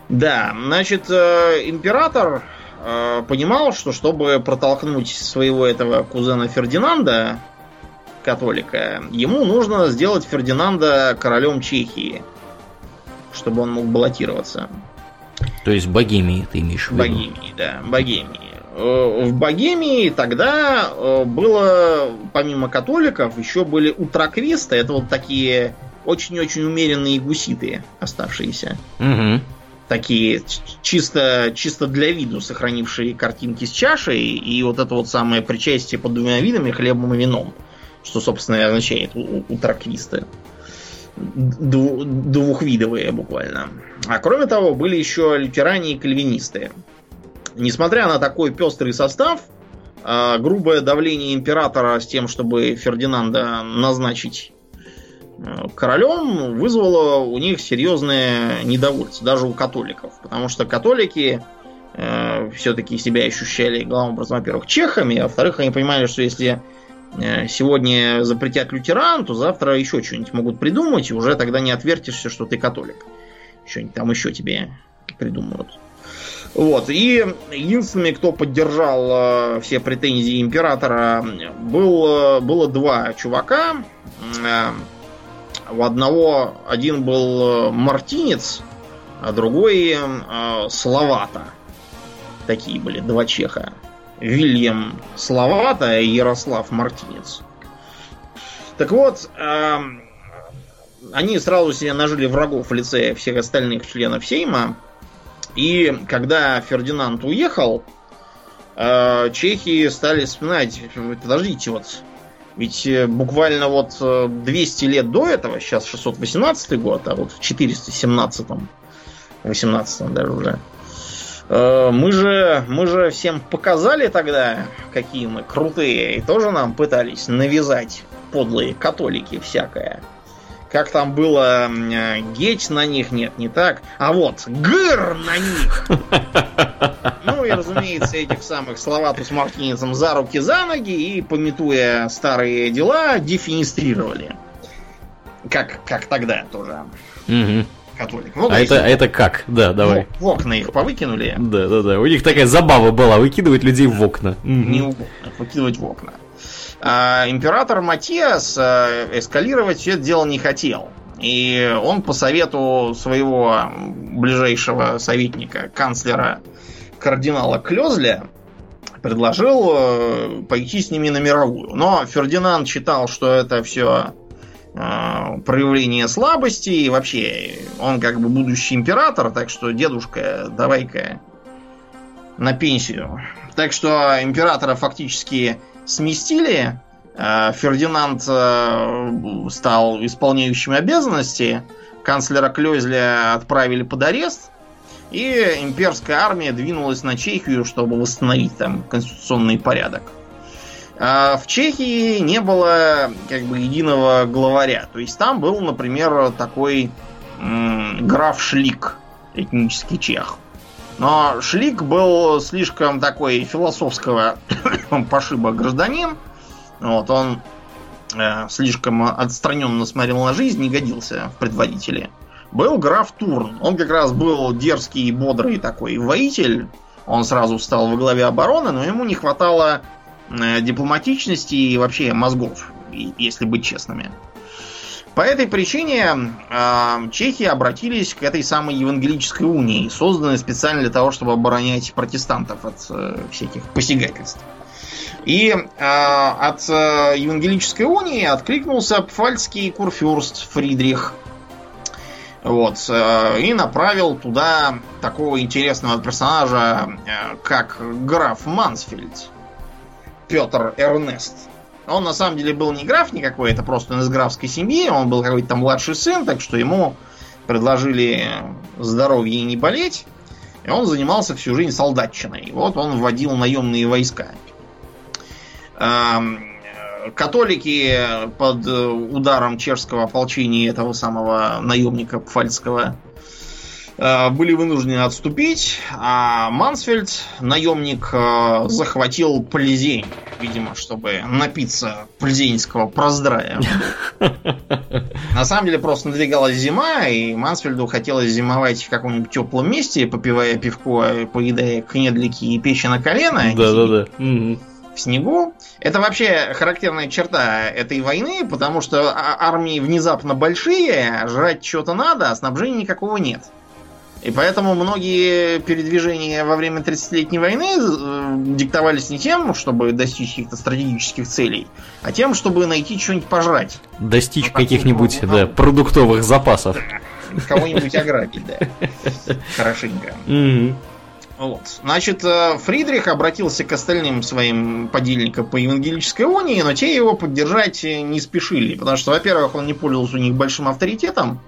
Да, значит, император понимал, что чтобы протолкнуть своего этого кузена Фердинанда, католика, ему нужно сделать Фердинанда королем Чехии, чтобы он мог баллотироваться. То есть Богемии ты имеешь в виду? Богемии, да, Богемии. В Богемии тогда было, помимо католиков, еще были утраквисты, это вот такие очень-очень умеренные гуситы оставшиеся. Угу. Такие чисто, чисто для виду сохранившие картинки с чашей и вот это вот самое причастие под двумя видами, хлебом и вином, что, собственно, и означает утраквисты. Дву- двухвидовые буквально. А кроме того, были еще лютеране и кальвинисты. Несмотря на такой пестрый состав, грубое давление императора с тем, чтобы Фердинанда назначить королем, вызвало у них серьезное недовольство, даже у католиков. Потому что католики э, все-таки себя ощущали, главным образом, во-первых, чехами, а во-вторых, они понимали, что если э, сегодня запретят лютеран, то завтра еще что-нибудь могут придумать, и уже тогда не отвертишься, что ты католик. Что-нибудь там еще тебе придумают. Вот. И единственными, кто поддержал э, все претензии императора, был, было два чувака. Э, у одного один был мартинец, а другой э, Словата. Такие были два чеха. Вильям Словата и Ярослав Мартинец. Так вот, э, они сразу себе нажили врагов в лице всех остальных членов Сейма. И когда Фердинанд уехал, чехи стали вспоминать, подождите, вот, ведь буквально вот двести лет до этого, сейчас шестьсот восемнадцатый год, а вот в четыреста семнадцатом, восемнадцатом даже уже, мы же, мы же всем показали тогда, какие мы крутые, и тоже нам пытались навязать подлые католики всякое. Как там было, геть на них, нет, не так, а вот гыр на них. Ну и, разумеется, этих самых Словату с Мартинецем за руки, за ноги и, пометуя старые дела, дефинистрировали. Как, как тогда тоже. Угу. Католик. Ну, а, это, а это как? Да, давай. В окна их повыкинули. Да, да, да. У них такая забава была, выкидывать людей в окна. Не угодно, выкидывать в окна. А император Матиас эскалировать все это дело не хотел. И он по совету своего ближайшего советника, канцлера кардинала Клёзля, предложил пойти с ними на мировую. Но Фердинанд считал, что это все проявление слабости. И вообще, он как бы будущий император, так что, дедушка, давай-ка на пенсию. Так что императора фактически сместили, Фердинанд стал исполняющим обязанности, канцлера Клёзля отправили под арест, и имперская армия двинулась на Чехию, чтобы восстановить там конституционный порядок. В Чехии не было как бы единого главаря, то есть там был, например, такой м- граф Шлик, этнический чех. Но Шлик был слишком такой философского пошиба гражданин. Вот, он э, слишком отстраненно смотрел на жизнь, не годился в предводители. Был граф Турн. Он как раз был дерзкий и бодрый такой воитель. Он сразу стал во главе обороны, но ему не хватало э, дипломатичности и вообще мозгов, если быть честными. По этой причине э, чехи обратились к этой самой Евангелической унии, созданной специально для того, чтобы оборонять протестантов от э, всяких посягательств. И э, от э, Евангелической унии откликнулся пфальцский курфюрст Фридрих. Вот, э, и направил туда такого интересного персонажа, э, как граф Мансфельд, Петр Эрнест. Он на самом деле был не граф никакой, это просто он из графской семьи, он был какой-то там младший сын, так что ему предложили здоровье и не болеть, и он занимался всю жизнь солдатчиной. Вот он вводил наемные войска. Католики под ударом чешского ополчения этого самого наемника пфальцкого были вынуждены отступить, а Мансфельд, наемник, захватил Плезень, видимо, чтобы напиться плезеньского проздрая. На самом деле просто надвигалась зима, и Мансфельду хотелось зимовать в каком-нибудь теплом месте, попивая пивко, поедая кнедлики и печи на колено. Да-да-да. В снегу. Это вообще характерная черта этой войны, потому что армии внезапно большие, жрать что-то надо, а снабжения никакого нет. И поэтому многие передвижения во время тридцатилетней войны диктовались не тем, чтобы достичь каких-то стратегических целей, а тем, чтобы найти что-нибудь пожрать. Достичь ну, каких-нибудь ну, да, продуктовых запасов. Да, кого-нибудь ограбить, да. Хорошенько. Mm-hmm. Вот. Значит, Фридрих обратился к остальным своим подельникам по Евангелической унии, но те его поддержать не спешили, потому что, во-первых, он не пользовался у них большим авторитетом,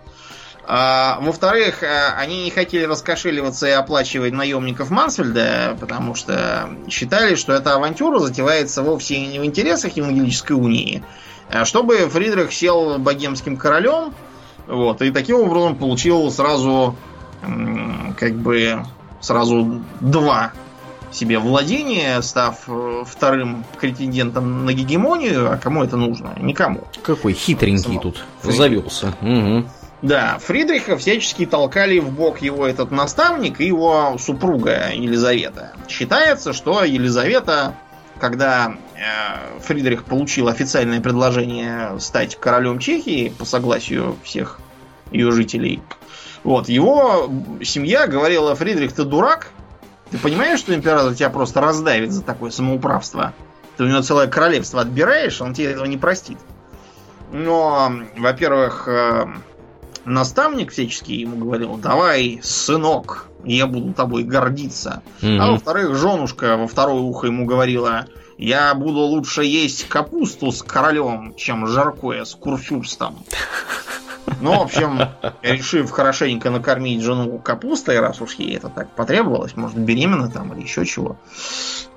во-вторых, они не хотели раскошеливаться и оплачивать наемников Мансфельда, потому что считали, что эта авантюра затевается вовсе не в интересах Евангелической унии, чтобы Фридрих сел богемским королем, вот, и таким образом получил сразу, как бы, сразу два себе владения, став вторым претендентом на гегемонию. А кому это нужно? Никому. Какой хитренький Само. Тут завелся. Угу. Да, Фридриха всячески толкали в бок его этот наставник и его супруга Елизавета. Считается, что Елизавета, когда э, Фридрих получил официальное предложение стать королем Чехии по согласию всех ее жителей, вот, его семья говорила: Фридрих, ты дурак? Ты понимаешь, что император тебя просто раздавит за такое самоуправство? Ты у него целое королевство отбираешь, он тебе этого не простит. Но, во-первых... Э, наставник всячески ему говорил: давай, сынок, я буду тобой гордиться. Mm-hmm. А во-вторых, женушка во второе ухо ему говорила: я буду лучше есть капусту с королем, чем жаркое с курфюрстом. Ну, в общем, решив хорошенько накормить жену капустой, раз уж ей это так потребовалось, может, беременна там или еще чего,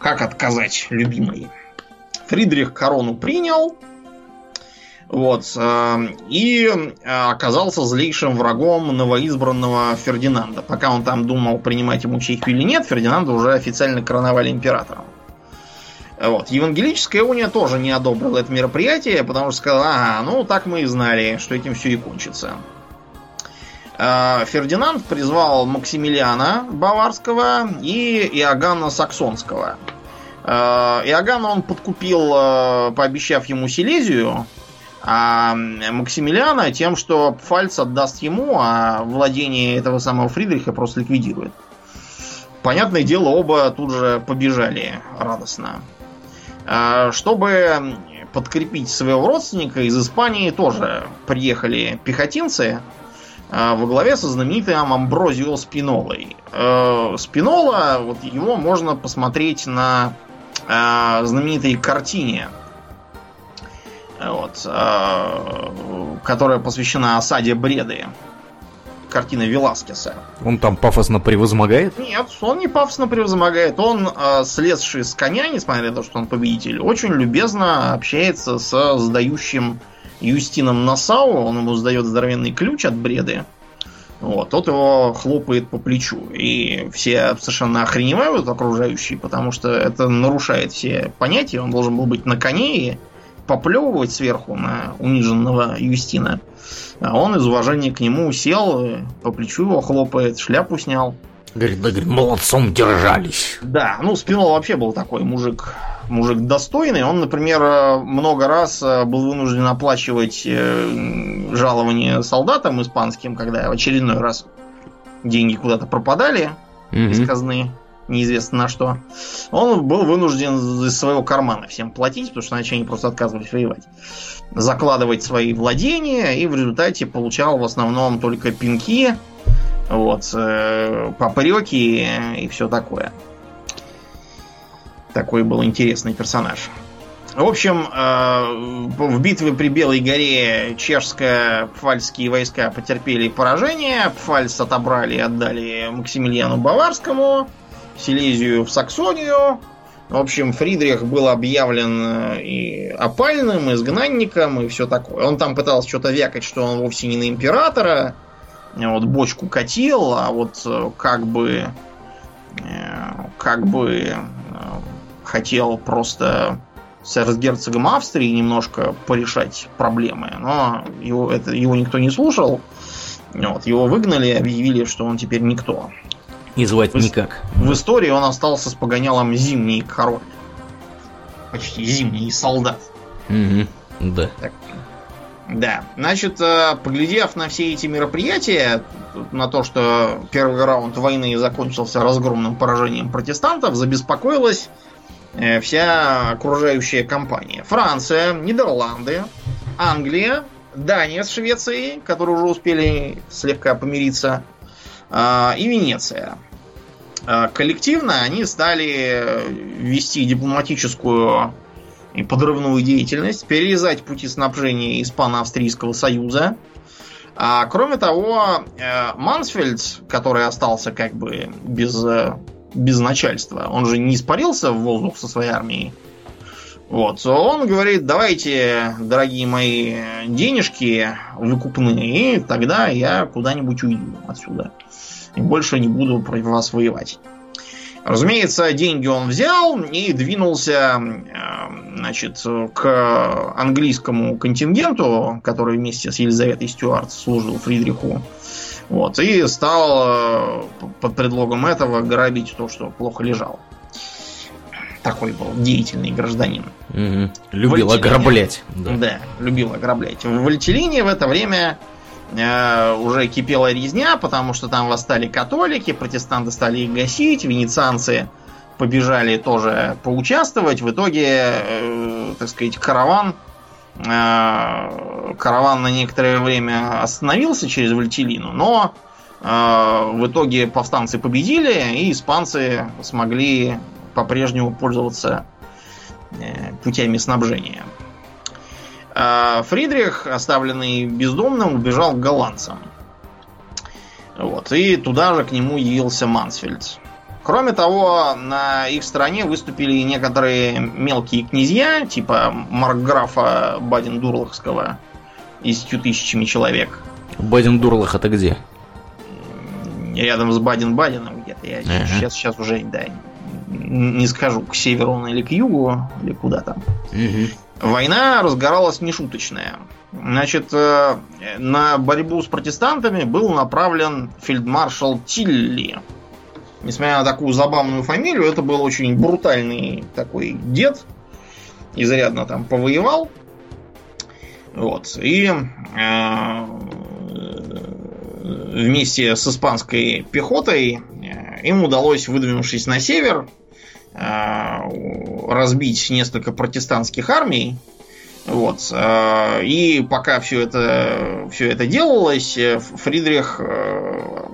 как отказать любимой? Фридрих корону принял. Вот. И оказался злейшим врагом новоизбранного Фердинанда. Пока он там думал, принимать ему Чехию или нет, Фердинанда уже официально короновали императором. Вот. Евангелическая уния тоже не одобрила это мероприятие, потому что сказала: ага, ну так мы и знали, что этим все и кончится. Фердинанд призвал Максимилиана Баварского и Иоганна Саксонского. Иоганна он подкупил, пообещав ему Силезию, а Максимилиана тем, что Пфальц отдаст ему, а владение этого самого Фридриха просто ликвидирует. Понятное дело, оба тут же побежали радостно. Чтобы подкрепить своего родственника, из Испании тоже приехали пехотинцы во главе со знаменитым Амброзио Спинолой. Спинола, вот его можно посмотреть на знаменитой картине, вот, которая посвящена осаде Бреды. Картина Веласкеса. Он там пафосно превозмогает? Нет, он не пафосно превозмогает. Он, слезший с коня, несмотря на то, что он победитель, очень любезно общается со сдающим Юстином Нассау. Он ему сдает здоровенный ключ от Бреды. Вот, тот его хлопает по плечу. И все совершенно охреневают окружающие, потому что это нарушает все понятия. Он должен был быть на коне и поплевывать сверху на униженного Юстина. А он из уважения к нему сел, по плечу его хлопает, шляпу снял. Говорит, да, говорит, молодцом держались. Да, ну Спинола вообще был такой мужик, мужик достойный. Он, например, много раз был вынужден оплачивать жалование солдатам испанским, когда в очередной раз деньги куда-то пропадали mm-hmm. из казны. Неизвестно на что. Он был вынужден из своего кармана всем платить, потому что иначе они просто отказывались воевать. Закладывать свои владения, и в результате получал в основном только пинки, вот, попреки и все такое. Такой был интересный персонаж. В общем, в битве при Белой горе чешско-пфальцские войска потерпели поражение. Пфальц отобрали и отдали Максимилиану Баварскому, Силезию в Саксонию. В общем, Фридрих был объявлен и опальным, и изгнанником, и все такое. Он там пытался что-то вякать, что он вовсе не на императора. Вот бочку катил, а вот как бы... Как бы... Хотел просто с эрцгерцогом Австрии немножко порешать проблемы. Но его, это, его никто не слушал. Вот, его выгнали, объявили, что он теперь никто. И звать в, никак. В истории он остался с погонялом зимний король. Почти зимний солдат. Угу, да. Так. Да. Значит, поглядев на все эти мероприятия, на то, что первый раунд войны закончился разгромным поражением протестантов, забеспокоилась вся окружающая компания. Франция, Нидерланды, Англия, Дания с Швецией, которые уже успели слегка помириться, и Венеция. Коллективно они стали вести дипломатическую и подрывную деятельность, перерезать пути снабжения Испано-Австрийского союза. А кроме того, Мансфельд, который остался как бы без, без начальства, он же не испарился в воздух со своей армией. Вот. Он говорит: давайте, дорогие мои, денежки выкупные, и тогда я куда-нибудь уйду отсюда. И больше не буду против вас воевать. Разумеется, деньги он взял и двинулся, значит, к английскому контингенту, который вместе с Елизаветой Стюарт служил Фридриху. Вот, и стал под предлогом этого грабить то, что плохо лежало. Такой был деятельный гражданин. Угу. Любил Вальтелине, ограблять. Да. да, любил ограблять. В Вальтелине в это время э, уже кипела резня, потому что там восстали католики, протестанты стали их гасить, венецианцы побежали тоже поучаствовать. В итоге, э, так сказать, караван, э, караван на некоторое время остановился через Вальтелину, но э, в итоге повстанцы победили, и испанцы смогли по-прежнему пользоваться путями снабжения. Фридрих, оставленный бездомным, убежал к голландцам. Вот. И туда же к нему явился Мансфельд. Кроме того, на их стороне выступили некоторые мелкие князья, типа маркграфа Баден-Дурлахского из тысячами человек. Баден-Дурлах это где? Рядом с Баден-Баденом где-то. Я ага. сейчас, сейчас уже да, не скажу, к северу он или к югу, или куда там. Угу. Война разгоралась нешуточная. Значит, на борьбу с протестантами был направлен фельдмаршал Тилли. Несмотря на такую забавную фамилию, это был очень брутальный такой дед. Изрядно там повоевал. Вот. И э, вместе с испанской пехотой им удалось, выдвинувшись на север, разбить несколько протестантских армий. Вот. И пока все это, все это делалось, Фридрих,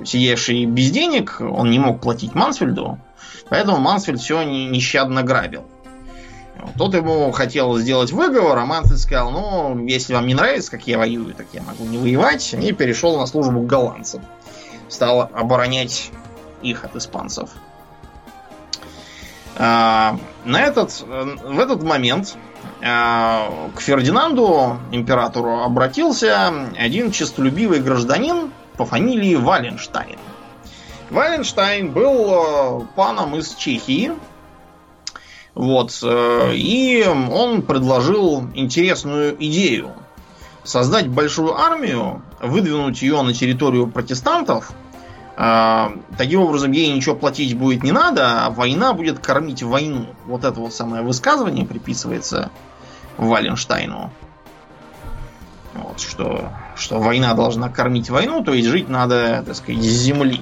сидевший без денег, он не мог платить Мансфельду, поэтому Мансфельд все нещадно грабил. Тот ему хотел сделать выговор, а Мансфельд сказал: ну, если вам не нравится, как я воюю, так я могу не воевать, и перешел на службу к голландцам. Стал оборонять их от испанцев. На этот, в этот момент к Фердинанду, императору, обратился один честолюбивый гражданин по фамилии Валенштайн. Валенштайн был паном из Чехии. Вот, и он предложил интересную идею. Создать большую армию, выдвинуть ее на территорию протестантов. Таким образом, ей ничего платить будет не надо, а война будет кормить войну. Вот это вот самое высказывание приписывается Валенштайну. Вот, что, что война должна кормить войну, то есть жить надо, так сказать, с земли.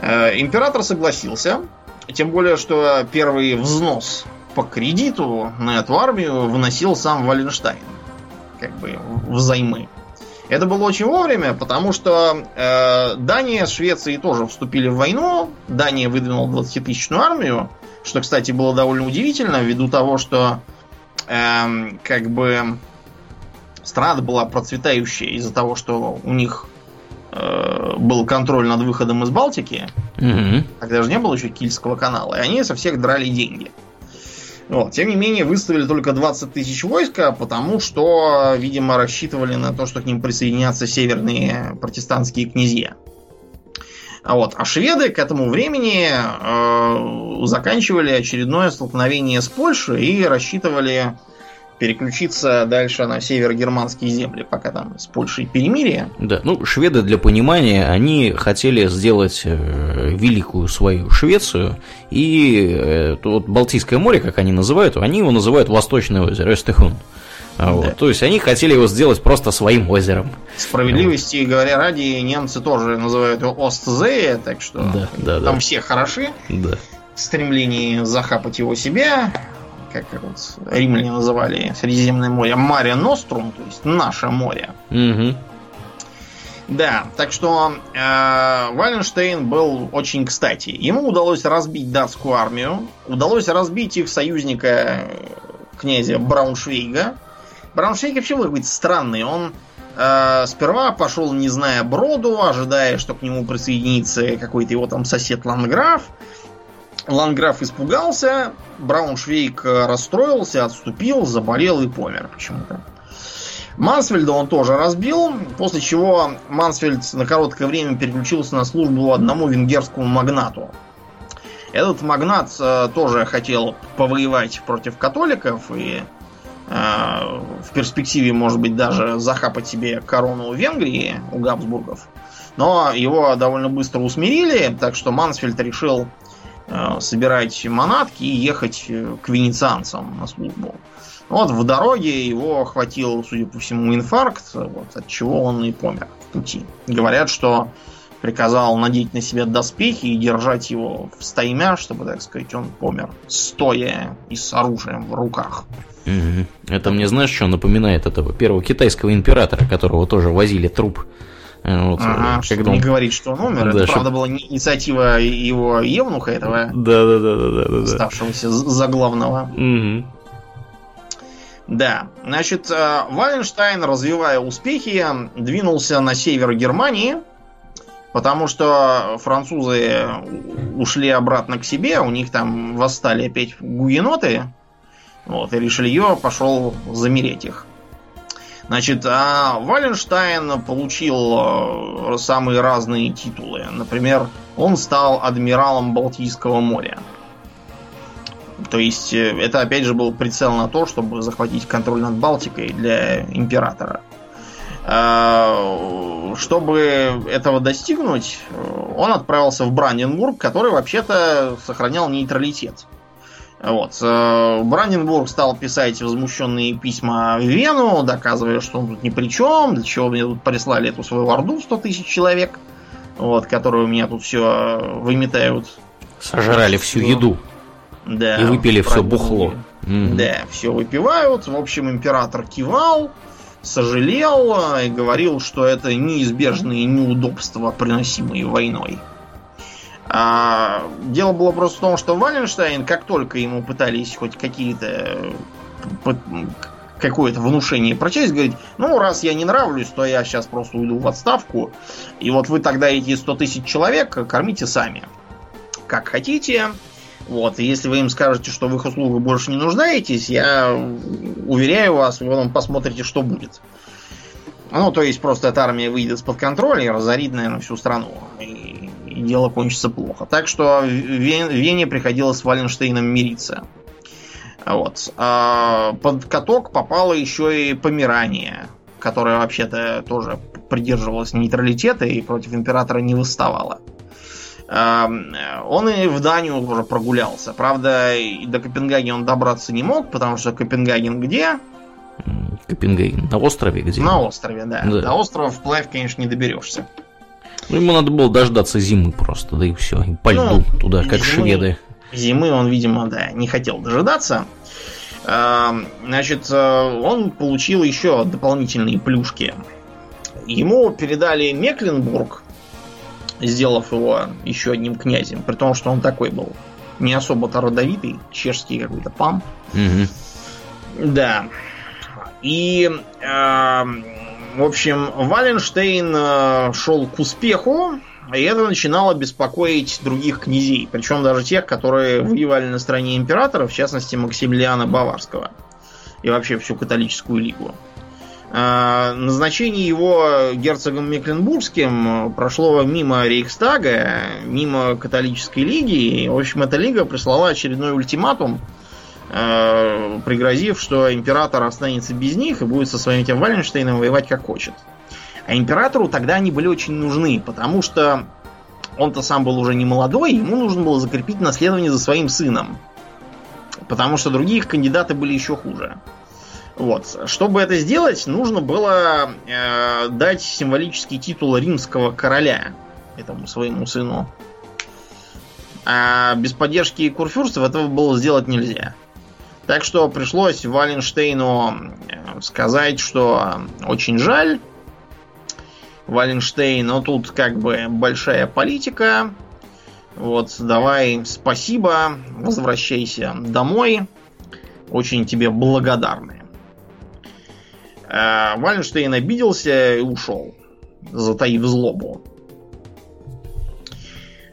Император согласился, тем более, что первый взнос по кредиту на эту армию вносил сам Валенштайн. Как бы взаймы. Это было очень вовремя, потому что э, Дания с Швецией тоже вступили в войну. Дания выдвинула двадцатитысячную армию, что, кстати, было довольно удивительно, ввиду того, что э, как бы страна была процветающая из-за того, что у них э, был контроль над выходом из Балтики. Mm-hmm. Тогда же не было еще Кильского канала, и они со всех драли деньги. Вот. Тем не менее, выставили только двадцать тысяч войска, потому что, видимо, рассчитывали на то, что к ним присоединятся северные протестантские князья. Вот. А шведы к этому времени э, заканчивали очередное столкновение с Польшей и рассчитывали переключиться дальше на северогерманские земли, пока там с Польшей перемирие. Да, ну, шведы, для понимания, они хотели сделать великую свою Швецию, и вот Балтийское море, как они называют, они его называют Восточное озеро, Эстехун. Вот. Да. То есть они хотели его сделать просто своим озером. Справедливости вот. Говоря ради, немцы тоже называют его Остзее, так что да, да, там да. все хороши да. в стремлении захапать его себе. Как вот римляне называли Средиземное море, Маре Нострум, то есть наше море. Угу. Да, так что э, Валенштейн был очень кстати. Ему удалось разбить датскую армию, удалось разбить их союзника князя Брауншвейга. Брауншвейг вообще был какой-то странный. Он э, сперва пошел, не зная броду, ожидая, что к нему присоединится какой-то его там сосед-ландграф. Ландграф испугался, Брауншвейг расстроился, отступил, заболел и помер почему-то. Мансфельда он тоже разбил, после чего Мансфельд на короткое время переключился на службу одному венгерскому магнату. Этот магнат э, тоже хотел повоевать против католиков и э, в перспективе, может быть, даже захапать себе корону Венгрии у Габсбургов. Но его довольно быстро усмирили, так что Мансфельд решил э, собирать манатки и ехать к венецианцам на службу. Вот в дороге его хватил, судя по всему, инфаркт, вот, от чего он и помер в пути. Говорят, что приказал надеть на себя доспехи и держать его в стоймя, чтобы, так сказать, он помер стоя и с оружием в руках. Угу. Это мне, знаешь, что напоминает этого первого китайского императора, которого тоже возили труп. Вот, ага, чтобы он... не говорить, что он умер. Да, это, что... правда, была инициатива его евнуха, этого да, да, да, да, да, да, оставшегося за главного. Угу. Да, значит, Валенштайн, развивая успехи, двинулся на север Германии, потому что французы ушли обратно к себе, у них там восстали опять гугеноты, вот, и Ришелье пошел замирить их. Значит, а Валенштайн получил самые разные титулы. Например, он стал адмиралом Балтийского моря. То есть, это, опять же, был прицел на то, чтобы захватить контроль над Балтикой для императора. Чтобы этого достигнуть, он отправился в Бранденбург, который, вообще-то, сохранял нейтралитет. Вот. Бранденбург стал писать возмущенные письма в Вену, доказывая, что он тут ни при чем, для чего мне тут прислали эту свою орду сто тысяч человек, вот, которые у меня тут все выметают. Сожрали всю еду. Да, и выпили все бухло. Mm-hmm. Да, все выпивают. В общем, император кивал, сожалел и говорил, что это неизбежные неудобства, приносимые войной. А, дело было просто в том, что Валенштайн, как только ему пытались хоть какие-то какое-то внушение прочесть, говорит: ну, раз я не нравлюсь, то я сейчас просто уйду в отставку. И вот вы тогда эти сто тысяч человек кормите сами, как хотите. Вот, и если вы им скажете, что в их услугах больше не нуждаетесь, я уверяю вас, вы потом посмотрите, что будет. Ну, то есть, просто эта армия выйдет из-под контроля и разорит, наверное, всю страну. И, и дело кончится плохо. Так что Вен... Вене приходилось с Валенштейном мириться. Вот. А под каток попало еще и Померания, которая, вообще-то, тоже придерживалась нейтралитета и против императора не восставала. Он и в Данию уже прогулялся. Правда, и до Копенгагена он добраться не мог, потому что Копенгаген где? Копенгаген на острове где? На острове, да. да. До острова вплавь, конечно, не доберешься. Ну, ему надо было дождаться зимы просто, да и все. И по льду ну, туда, как зимы, шведы. Зимы он, видимо, да, не хотел дожидаться. Значит, он получил еще дополнительные плюшки. Ему передали Мекленбург, сделав его еще одним князем, при том, что он такой был не особо-то родовитый, чешский какой-то пан. Угу. Да. И, э, в общем, Валенштейн шел к успеху, и это начинало беспокоить других князей, причем даже тех, которые воевали на стороне императора, в частности, Максимилиана Баварского и вообще всю католическую лигу. Назначение его герцогом Мекленбургским прошло мимо Рейхстага, мимо католической лиги. И, в общем, эта лига прислала очередной ультиматум, э, пригрозив, что император останется без них и будет со своим этим Валенштейном воевать как хочет. А императору тогда они были очень нужны, потому что он-то сам был уже не молодой, ему нужно было закрепить наследование за своим сыном, потому что другие кандидаты были еще хуже. Вот. Чтобы это сделать, нужно было э, дать символический титул римского короля этому своему сыну. А без поддержки курфюрстов этого было сделать нельзя. Так что пришлось Валенштейну сказать, что очень жаль. Валенштейн, но тут как бы большая политика. Вот, давай, спасибо, возвращайся домой. Очень тебе благодарны. Валенштейн обиделся и ушел, затаив злобу.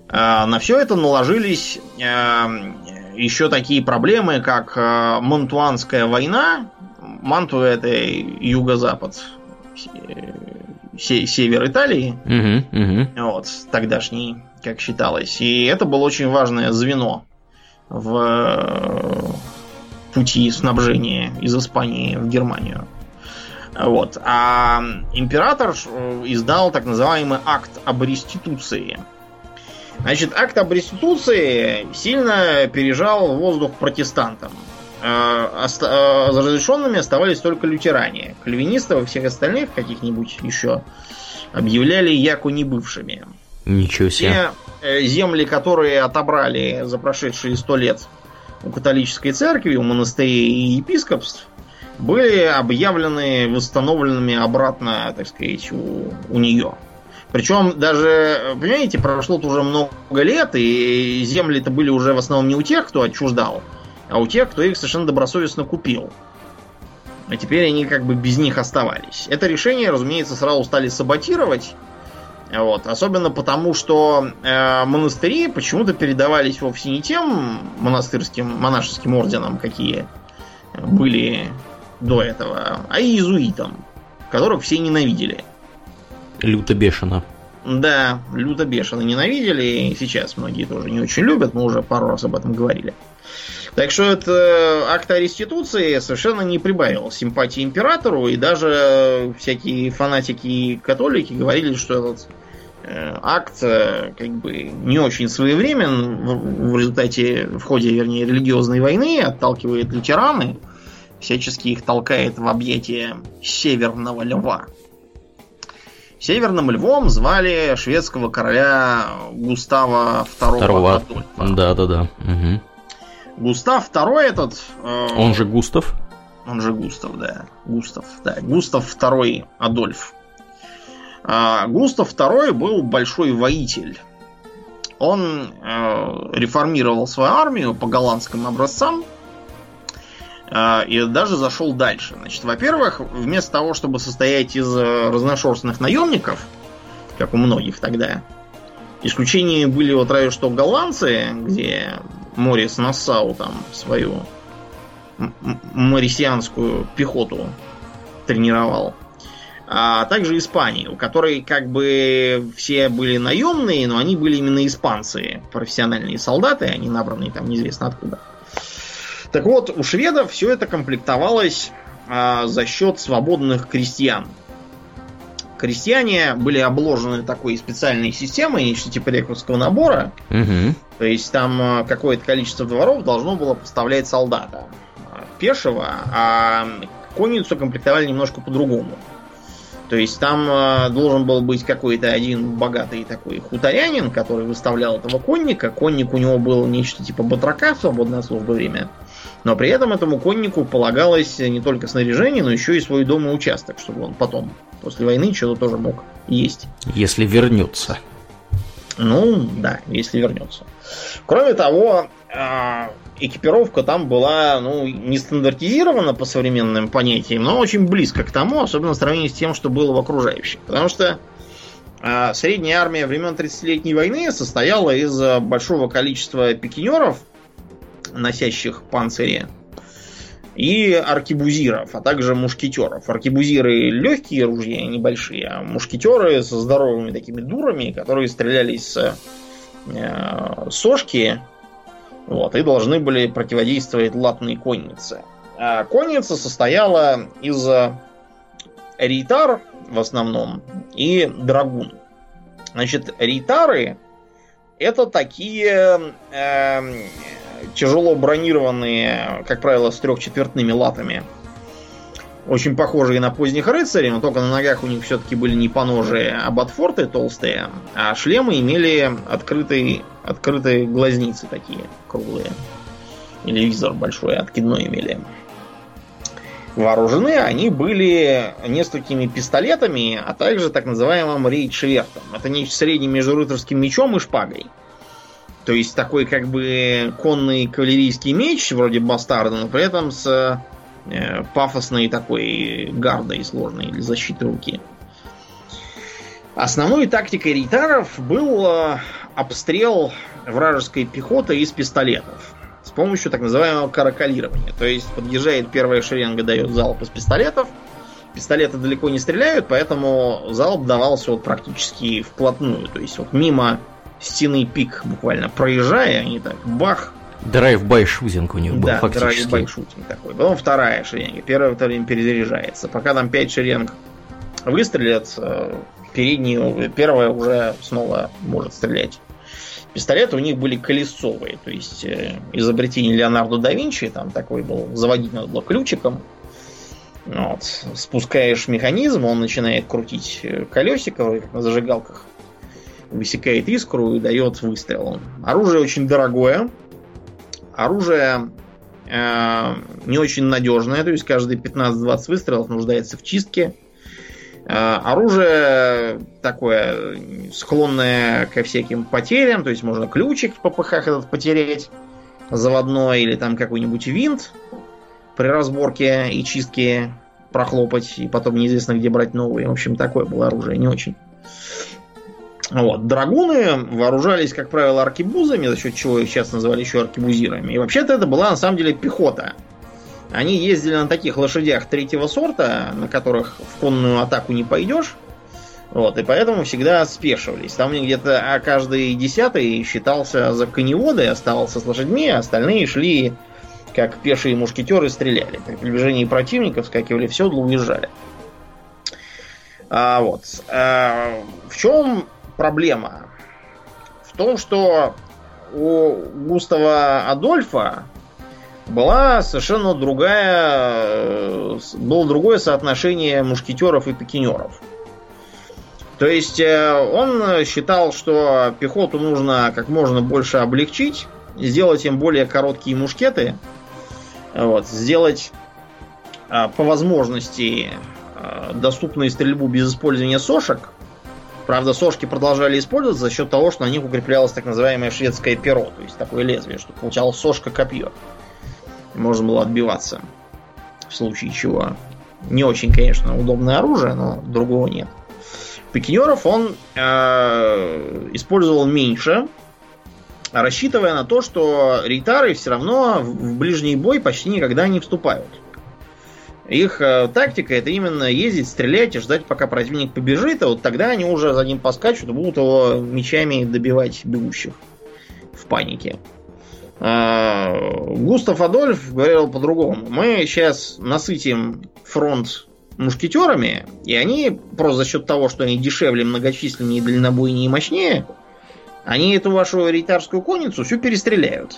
На все это наложились еще такие проблемы, как Монтуанская война, Мантуя — это юго-запад, север Италии, угу, угу. Вот, тогдашний, как считалось. И это было очень важное звено в пути снабжения из Испании в Германию. Вот. А император издал так называемый акт об реституции. Значит, акт об реституции сильно опережал воздух протестантам. Оста- разрешенными оставались только лютеране. Кальвинистов и всех остальных каких-нибудь еще объявляли яко небывшими. Ничего себе. Те земли, которые отобрали за прошедшие сто лет у католической церкви, у монастырей и епископств, были объявлены восстановленными обратно, так сказать, у, у нее. Причем даже, понимаете, прошло-то уже много лет, и земли-то были уже в основном не у тех, кто отчуждал, а у тех, кто их совершенно добросовестно купил. А теперь они как бы без них оставались. Это решение, разумеется, сразу стали саботировать. Вот. Особенно потому, что э, монастыри почему-то передавались вовсе не тем монастырским, монашеским орденам, какие были до этого, а иезуитам, которых все ненавидели. Люто-бешено. Да, люто-бешено ненавидели, и сейчас многие тоже не очень любят, мы уже пару раз об этом говорили. Так что этот акт о реституции совершенно не прибавил симпатии императору, и даже всякие фанатики и католики говорили, что этот акт как бы не очень своевремен, в результате, в ходе, вернее, религиозной войны отталкивает лютераны, всячески их толкает в объятия Северного Льва. Северным Львом звали шведского короля Густава второго. второго. Адольфа. Да, да, да. Угу. Густав второй этот... Э, он же Густав. Он же Густав, да. Густав, да. Густав второй Адольф. Э, Густав второй был большой воитель. Он э, реформировал свою армию по голландским образцам э, и даже зашел дальше. Значит, во-первых, вместо того, чтобы состоять из разношерстных наемников, как у многих тогда, исключения были вот разве что голландцы, где... Морис Нассау там свою марисианскую пехоту тренировал. А также Испании, у которой как бы все были наемные, но они были именно испанцы. Профессиональные солдаты, они набранные там неизвестно откуда. Так вот, у шведов все это комплектовалось а, за счет свободных крестьян. Крестьяне были обложены такой специальной системой, нечто типа рекрутского набора. Угу. То есть там какое-то количество дворов должно было поставлять солдата пешего, а конницу комплектовали немножко по-другому. То есть там должен был быть какой-то один богатый такой хуторянин, который выставлял этого конника. Конник у него был нечто типа батрака в свободное от службы время. Но при этом этому коннику полагалось не только снаряжение, но еще и свой дом и участок, чтобы он потом, после войны, что-то тоже мог есть. Если вернется. Ну, да, если вернется. Кроме того, экипировка там была, ну, не стандартизирована по современным понятиям, но очень близко к тому, особенно в сравнении с тем, что было в окружающем. Потому что средняя армия времен тридцатилетней войны состояла из большого количества пикинеров, носящих панцири, и аркебузиров, а также мушкетеров. Аркебузиры легкие ружья, небольшие, а мушкетеры со здоровыми такими дурами, которые стреляли с э, сошки, вот, и должны были противодействовать латной коннице. А конница состояла из рейтар в основном и драгун. Значит, рейтары — это такие... Э, тяжело бронированные, как правило, с трехчетвертными латами. Очень похожие на поздних рыцарей, но только на ногах у них все-таки были не поножие, а ботфорты толстые, а шлемы имели открытые, открытые глазницы такие, круглые. Или визор большой, откидной имели. Вооружены они были несколькими пистолетами, а также так называемым рейдшвертом. Это нечто среднее между рыцарским мечом и шпагой. То есть такой как бы конный кавалерийский меч, вроде бастарда, но при этом с э, пафосной такой гардой сложной для защиты руки. Основной тактикой рейтаров был э, обстрел вражеской пехоты из пистолетов. С помощью так называемого каракалирования. То есть подъезжает первая шеренга, дает залп из пистолетов. Пистолеты далеко не стреляют, поэтому залп давался вот практически вплотную. То есть вот мимо стены пик буквально проезжая, они так бах. Драйв-бай-шутинг у них был, да, фактически. Да, драйв-бай-шутинг такой. Потом вторая шеренга. Первая перезаряжается. Пока там пять шеренг выстрелят, передние, первая уже снова может стрелять. Пистолеты у них были колесцовые. То есть изобретение Леонардо да Винчи. Там такой был. Заводить надо было ключиком. Вот. Спускаешь механизм, он начинает крутить колесико, как на зажигалках. Высекает искру и дает выстрел. Оружие очень дорогое. Оружие э, не очень надежное, то есть каждые пятнадцать-двадцать выстрелов нуждается в чистке. Э, оружие такое, склонное ко всяким потерям, то есть можно ключик в попыхах этот потереть заводной или там какой-нибудь винт при разборке и чистке прохлопать, и потом неизвестно где брать новые. В общем, такое было оружие, не очень. Вот. Драгуны вооружались, как правило, аркебузами, за счет чего их сейчас называли еще аркебузирами. И вообще-то это была на самом деле пехота. Они ездили на таких лошадях третьего сорта, на которых в конную атаку не пойдешь. Вот. И поэтому всегда спешивались. Там где-то каждый десятый считался за коневоды, оставался с лошадьми, а остальные шли как пешие мушкетеры, стреляли. При приближении противника вскакивали в седло, уезжали. А, вот. А, в чем проблема? В том, что у Густава Адольфа была совершенно другая, было другое соотношение мушкетеров и пикинеров. То есть он считал, что пехоту нужно как можно больше облегчить, сделать им более короткие мушкеты, вот, сделать по возможности доступную стрельбу без использования сошек. Правда, сошки продолжали использоваться за счет того, что на них укреплялось так называемое шведское перо, то есть такое лезвие, что получалось сошка-копье. Можно было отбиваться в случае чего. Не очень, конечно, удобное оружие, но другого нет. Пикинеров он э, использовал меньше, рассчитывая на то, что рейтары все равно в ближний бой почти никогда не вступают. Их э, тактика — это именно ездить, стрелять и ждать, пока противник побежит, а вот тогда они уже за ним поскачут и будут его мечами добивать бегущих в панике. Э-э, Густав Адольф говорил по-другому. Мы сейчас насытим фронт мушкетерами, и они просто за счет того, что они дешевле, многочисленнее, дальнобойнее и мощнее, они эту вашу рейтарскую конницу всю перестреляют.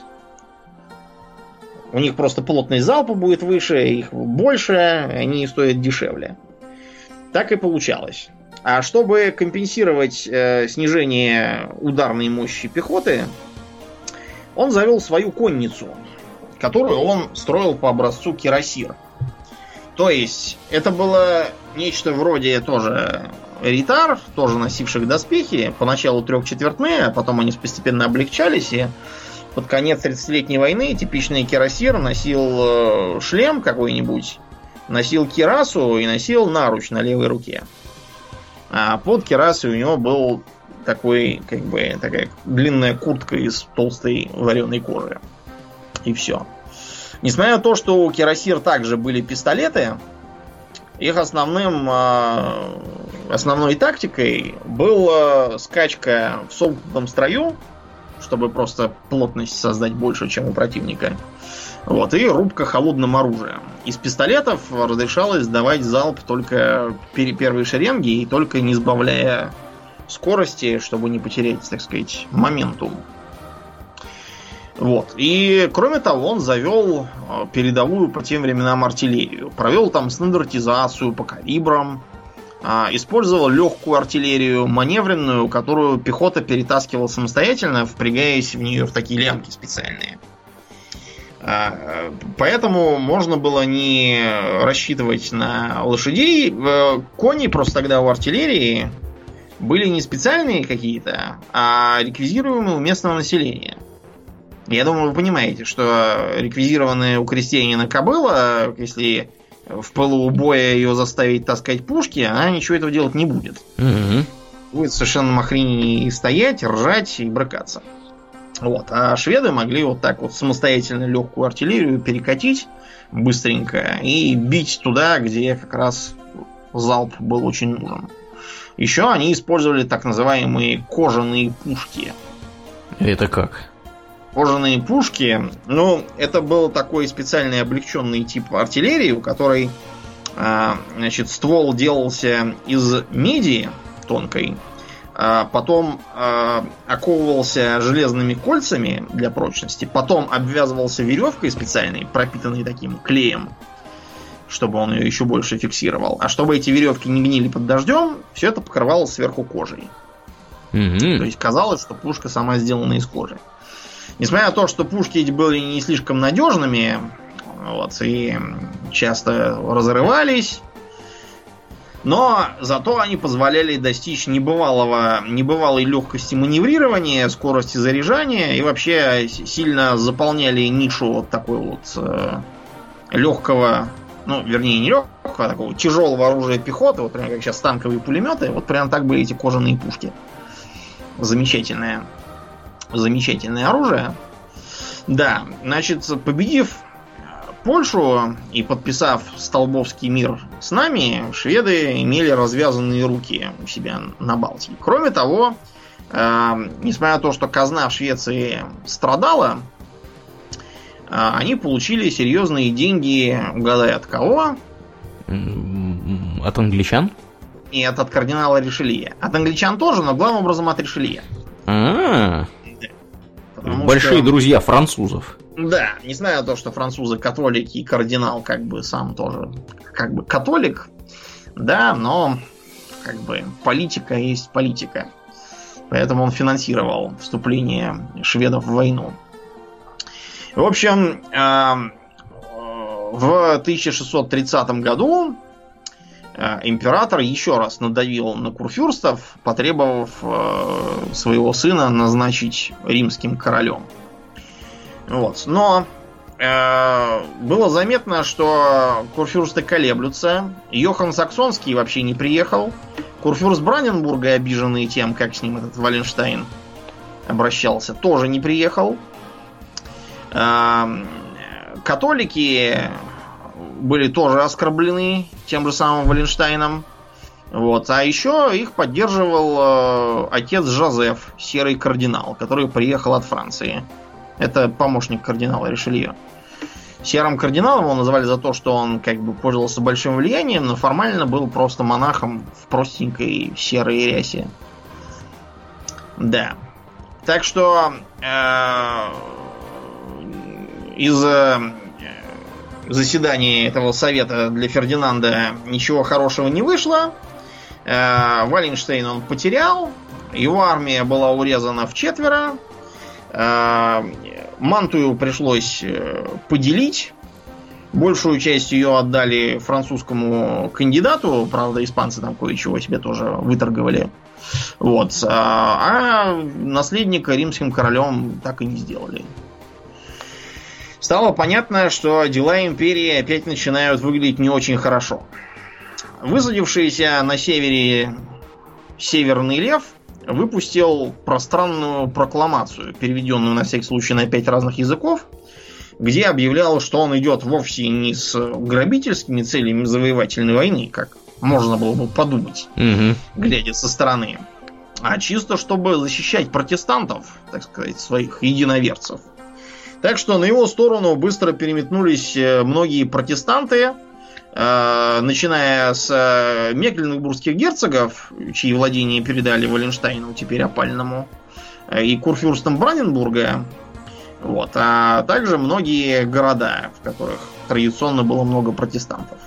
У них просто плотность залпа будет выше, их больше, они стоят дешевле. Так и получалось. А чтобы компенсировать э, снижение ударной мощи пехоты, он завел свою конницу, которую он строил по образцу кирасир. То есть это было нечто вроде тоже рейтар, тоже носивших доспехи, поначалу трехчетвертные, а потом они постепенно облегчались, и под конец тридцатилетней войны типичный кирасир носил шлем какой-нибудь, носил кирасу и носил наруч на левой руке. А под кирасой у него был такой, как бы, такая длинная куртка из толстой вареной кожи. И все. Несмотря на то, что у кирасир также были пистолеты, их основным, основной тактикой была скачка в сомкнутом строю, чтобы просто плотность создать больше, чем у противника. Вот. И рубка холодным оружием. Из пистолетов разрешалось давать залп только первой шеренги и только не сбавляя скорости, чтобы не потерять, так сказать, моментум. Вот. И, кроме того, он завел передовую по тем временам артиллерию. Провел там стандартизацию по калибрам. Использовал легкую артиллерию, маневренную, которую пехота перетаскивала самостоятельно, впрягаясь в нее в такие лямки специальные. Поэтому можно было не рассчитывать на лошадей. Кони просто тогда у артиллерии были не специальные какие-то, а реквизируемые у местного населения. Я думаю, вы понимаете, что реквизированные у крестьянина кобыла, если в пылу боя ее заставить таскать пушки, она ничего этого делать не будет. Угу. Будет совершенно махрень и стоять, ржать и брыкаться. Вот. А шведы могли вот так вот самостоятельно легкую артиллерию перекатить быстренько и бить туда, где как раз залп был очень нужен. Еще они использовали так называемые кожаные пушки. Это как? Кожаные пушки, ну, это был такой специальный облегченный тип артиллерии, у которой, а, значит, ствол делался из меди тонкой, а потом а, оковывался железными кольцами для прочности, потом обвязывался веревкой специальной, пропитанной таким клеем, чтобы он ее еще больше фиксировал. А чтобы эти веревки не гнили под дождем, все это покрывалось сверху кожей. Mm-hmm. То есть казалось, что пушка сама сделана из кожи. Несмотря на то, что пушки эти были не слишком надежными, вот, и часто разрывались, но зато они позволяли достичь небывалого, небывалой легкости маневрирования, скорости заряжания и вообще сильно заполняли нишу вот такой вот э, легкого, ну, вернее, не легкого, а такого тяжелого оружия пехоты, вот прям как сейчас танковые пулеметы, вот прям так были эти кожаные пушки. Замечательное, замечательное оружие. Да, значит, победив Польшу и подписав Столбовский мир с нами, шведы имели развязанные руки у себя на Балтии. Кроме того, э, несмотря на то, что казна в Швеции страдала, они получили серьезные деньги, угадай, от кого? От англичан? Нет, от кардинала Ришелье. От англичан тоже, но главным образом от Ришелье. А-а-а. Да. Большие что... друзья французов. Да, несмотря на то, что французы католики, и кардинал как бы сам тоже как бы католик, да, но как бы политика есть политика. Поэтому он финансировал вступление шведов в войну. В общем, в тысяча шестьсот тридцатом году император еще раз надавил на курфюрстов, потребовав своего сына назначить римским королем. Вот. Но было заметно, что курфюрсты колеблются. Йохан Саксонский вообще не приехал. Курфюрст Бранденбурга, обиженный тем, как с ним этот Валенштайн обращался, тоже не приехал. Католики были тоже оскорблены тем же самым Валенштайном. Вот. А еще их поддерживал отец Жозеф, серый кардинал, который приехал от Франции. Это помощник кардинала Ришелье. Серым кардиналом его называли за то, что он как бы пользовался большим влиянием, но формально был просто монахом в простенькой серой рясе. Да. Так что... Из заседания этого совета для Фердинанда ничего хорошего не вышло. Валенштейн он потерял. Его армия была урезана вчетверо. Мантую пришлось поделить. Большую часть ее отдали французскому кандидату. Правда, испанцы там кое-чего себе тоже выторговали. Вот. А наследника римским королем так и не сделали. Стало понятно, что дела империи опять начинают выглядеть не очень хорошо. Высадившийся на севере Северный Лев выпустил пространную прокламацию, переведенную на всякий случай на пять разных языков, где объявлял, что он идет вовсе не с грабительскими целями завоевательной войны, как можно было бы подумать, угу. глядя со стороны, а чисто чтобы защищать протестантов, так сказать, своих единоверцев. Так что на его сторону быстро переметнулись многие протестанты, э, начиная с мекленбургских герцогов, чьи владения передали Валенштайну, теперь опальному, и курфюрстам Бранденбурга, вот, а также многие города, в которых традиционно было много протестантов.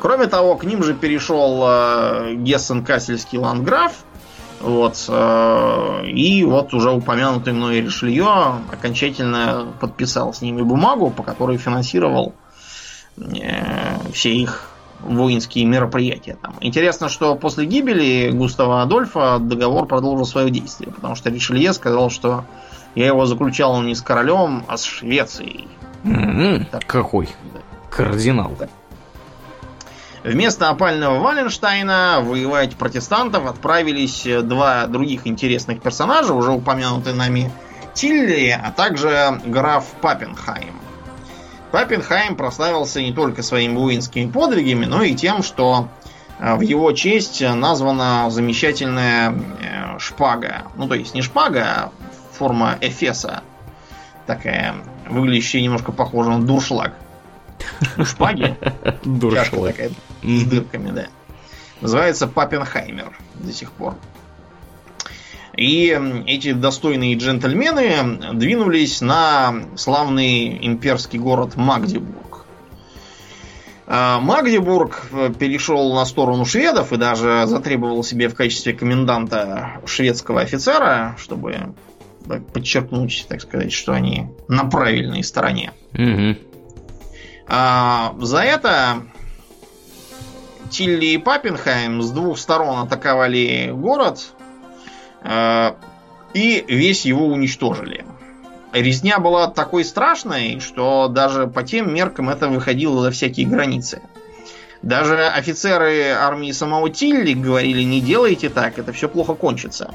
Кроме того, к ним же перешел э, Гессен-Кассельский ландграф. Вот. И вот уже упомянутый мной Ришелье окончательно подписал с ними бумагу, по которой финансировал все их воинские мероприятия. Там. Интересно, что после гибели Густава Адольфа договор продолжил свое действие, потому что Ришелье сказал, что я его заключал не с королем, а с Швецией. Mm-hmm. Так. Какой? Да. Кардинал. Так. Вместо опального Валенштайна воевать протестантов отправились два других интересных персонажа, уже упомянутые нами Тилли, а также граф Паппенхайм. Паппенхайм прославился не только своими воинскими подвигами, но и тем, что в его честь названа замечательная шпага. Ну, то есть не шпага, а форма эфеса. Такая, выглядящая немножко похожа на дуршлаг. Шпаги? Дуршлаг. Такая, с дырками, да. Называется Паппенхаймер до сих пор. И эти достойные джентльмены двинулись на славный имперский город Магдебург. Магдебург перешел на сторону шведов и даже затребовал себе в качестве коменданта шведского офицера, чтобы подчеркнуть, так сказать, что они на правильной стороне. Угу. За это Тилли и Паппенхайм с двух сторон атаковали город и весь его уничтожили. Резня была такой страшной, что даже по тем меркам это выходило за всякие границы. Даже офицеры армии самого Тилли говорили: не делайте так, это все плохо кончится.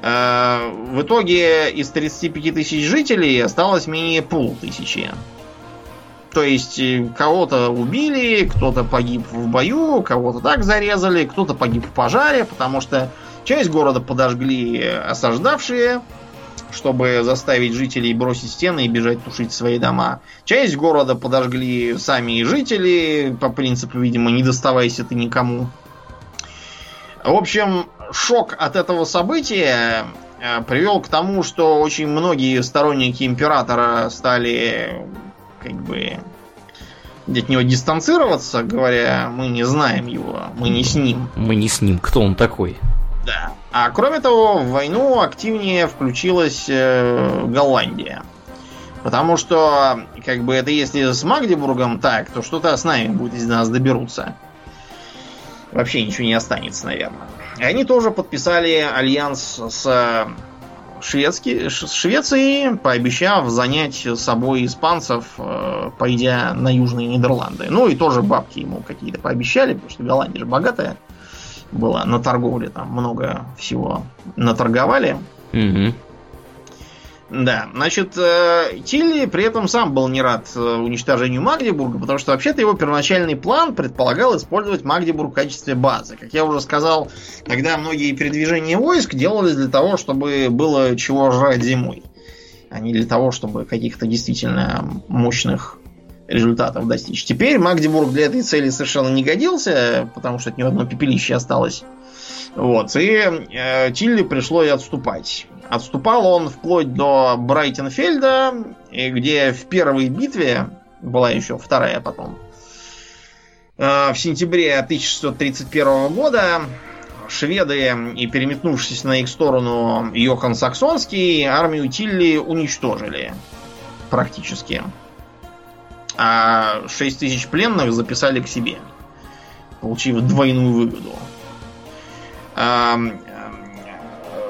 В итоге из тридцати пяти тысяч жителей осталось менее полутысячи. То есть кого-то убили, кто-то погиб в бою, кого-то так зарезали, кто-то погиб в пожаре, потому что часть города подожгли осаждавшие, чтобы заставить жителей бросить стены и бежать тушить свои дома. Часть города подожгли сами жители, по принципу, видимо, не доставайся ты никому. В общем, шок от этого события привел к тому, что очень многие сторонники императора стали как бы от него дистанцироваться, говоря: мы не знаем его, мы не с ним. Мы не с ним, кто он такой? Да. А кроме того, в войну активнее включилась э, Голландия. Потому что, как бы, это если с Магдебургом так, то что-то с нами будет, если до нас доберутся. Вообще ничего не останется, наверное. И они тоже подписали альянс с, шведски... с Швецией, пообещав занять собой испанцев, э, пойдя на Южные Нидерланды. Ну и тоже бабки ему какие-то пообещали, потому что Голландия же богатая была на торговле, там много всего наторговали. Mm-hmm. Да, значит, Тилли при этом сам был не рад уничтожению Магдебурга, потому что вообще-то его первоначальный план предполагал использовать Магдебург в качестве базы. Как я уже сказал, тогда многие передвижения войск делались для того, чтобы было чего жрать зимой, а не для того, чтобы каких-то действительно мощных результатов достичь. Теперь Магдебург для этой цели совершенно не годился, потому что от него одно пепелище осталось. Вот. И э, Тилли пришлось отступать. Отступал он вплоть до Брайтенфельда, где в первой битве, была еще вторая потом, э, в сентябре тысяча шестьсот тридцать первого года шведы и, переметнувшись на их сторону Йохан Саксонский, армию Тилли уничтожили практически. А шесть тысяч пленных записали к себе, получив двойную выгоду.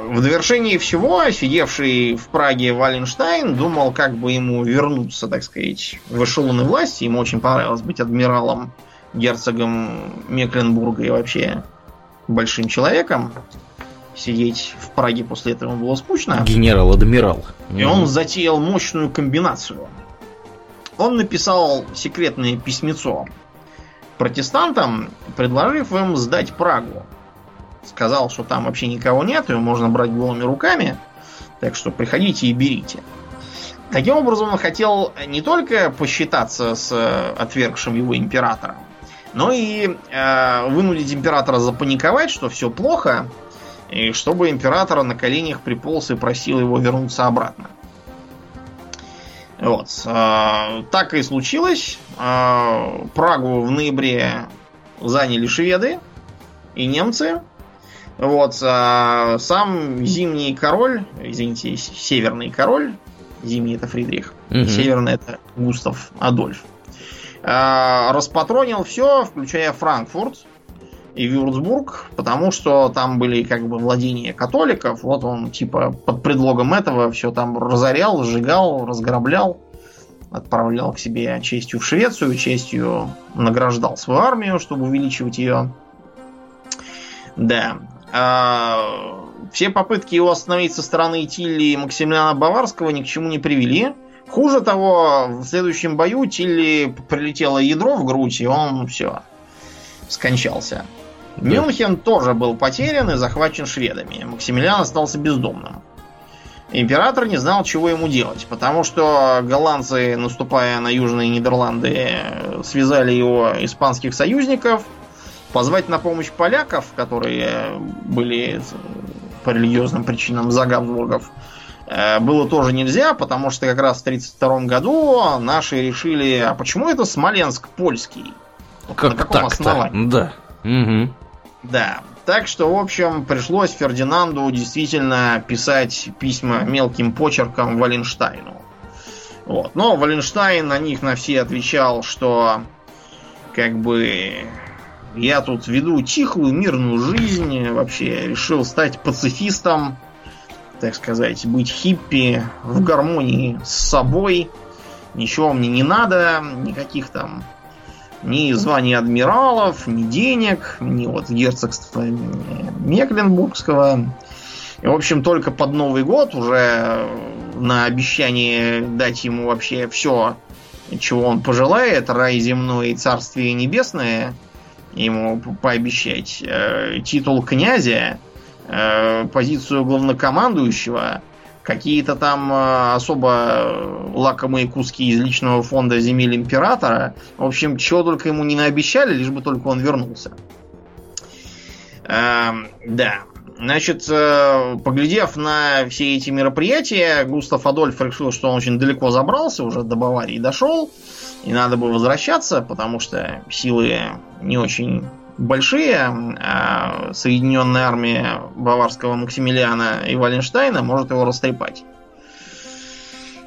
В довершении всего, сидевший в Праге Валенштайн думал, как бы ему вернуться, так сказать, в эшелоны власти. Ему очень понравилось быть адмиралом, герцогом Мекленбурга и вообще большим человеком. Сидеть в Праге после этого было скучно. Генерал-адмирал. И он затеял мощную комбинацию. Он написал секретное письмецо протестантам, предложив им сдать Прагу. Сказал, что там вообще никого нет, ее можно брать голыми руками, так что приходите и берите. Таким образом, он хотел не только посчитаться с отвергшим его императором, но и э, вынудить императора запаниковать, что все плохо, и чтобы император на коленях приполз и просил его вернуться обратно. Вот. Так и случилось. Прагу в ноябре заняли шведы и немцы. Вот. Сам зимний король, извините, северный король, зимний это Фридрих, угу. Северный это Густав Адольф, распатронил все, включая Франкфурт и Вюрцбург, потому что там были как бы владения католиков. Вот он типа под предлогом этого все там разорял, сжигал, разграблял, отправлял к себе частью в Швецию, частью награждал свою армию, чтобы увеличивать ее. Да. Все попытки его остановить со стороны Тилли и Максимилиана Баварского ни к чему не привели. Хуже того, в следующем бою Тилли прилетело ядро в грудь, и он все, скончался. Да. Мюнхен тоже был потерян и захвачен шведами. Максимилиан остался бездомным. Император не знал, чего ему делать, потому что голландцы, наступая на Южные Нидерланды, связали его испанских союзников, позвать на помощь поляков, которые были по религиозным причинам за Габсбургов, было тоже нельзя, потому что как раз в тысяча девятьсот тридцать втором году наши решили, а почему это Смоленск польский? Как, на каком основании? Да. Угу. Да. Так что, в общем, пришлось Фердинанду действительно писать письма мелким почерком Валенштайну. Вот. Но Валенштайн на них на все отвечал, что как бы я тут веду тихую, мирную жизнь, вообще решил стать пацифистом, так сказать, быть хиппи, в гармонии с собой, ничего мне не надо, никаких там ни званий адмиралов, ни денег, ни вот герцогства Мекленбургского. И, в общем, только под Новый год уже на обещание дать ему вообще все, чего он пожелает, рай земной и царствие небесное, ему пообещать титул князя, позицию главнокомандующего, какие-то там особо лакомые куски из личного фонда земель императора. В общем, чего только ему не наобещали, лишь бы только он вернулся. Да. Значит, поглядев на все эти мероприятия, Густав Адольф решил, что он очень далеко забрался, уже до Баварии дошел, и надо бы возвращаться, потому что силы не очень большие, а Соединенная армия баварского Максимилиана и Валенштайна может его растрепать.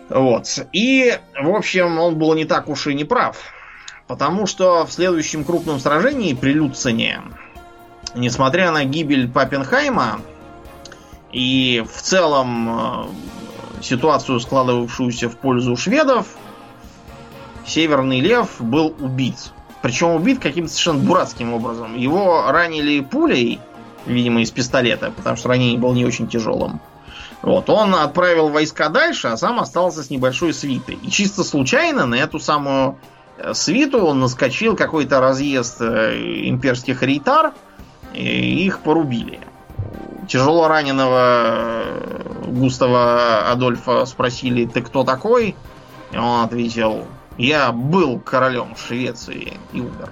Вот. И, в общем, он был не так уж и не прав, потому что в следующем крупном сражении при Люцене, несмотря на гибель Паппенхайма и в целом ситуацию, складывавшуюся в пользу шведов, Северный Лев был убит. Причем убит каким-то совершенно дурацким образом. Его ранили пулей, видимо, из пистолета, потому что ранение было не очень тяжелым. Вот. Он отправил войска дальше, а сам остался с небольшой свитой. И чисто случайно на эту самую свиту он наскочил какой-то разъезд имперских рейтар, и их порубили. Тяжело раненого Густава Адольфа спросили: «Ты кто такой?» И он ответил: «Я был королем Швеции и умер».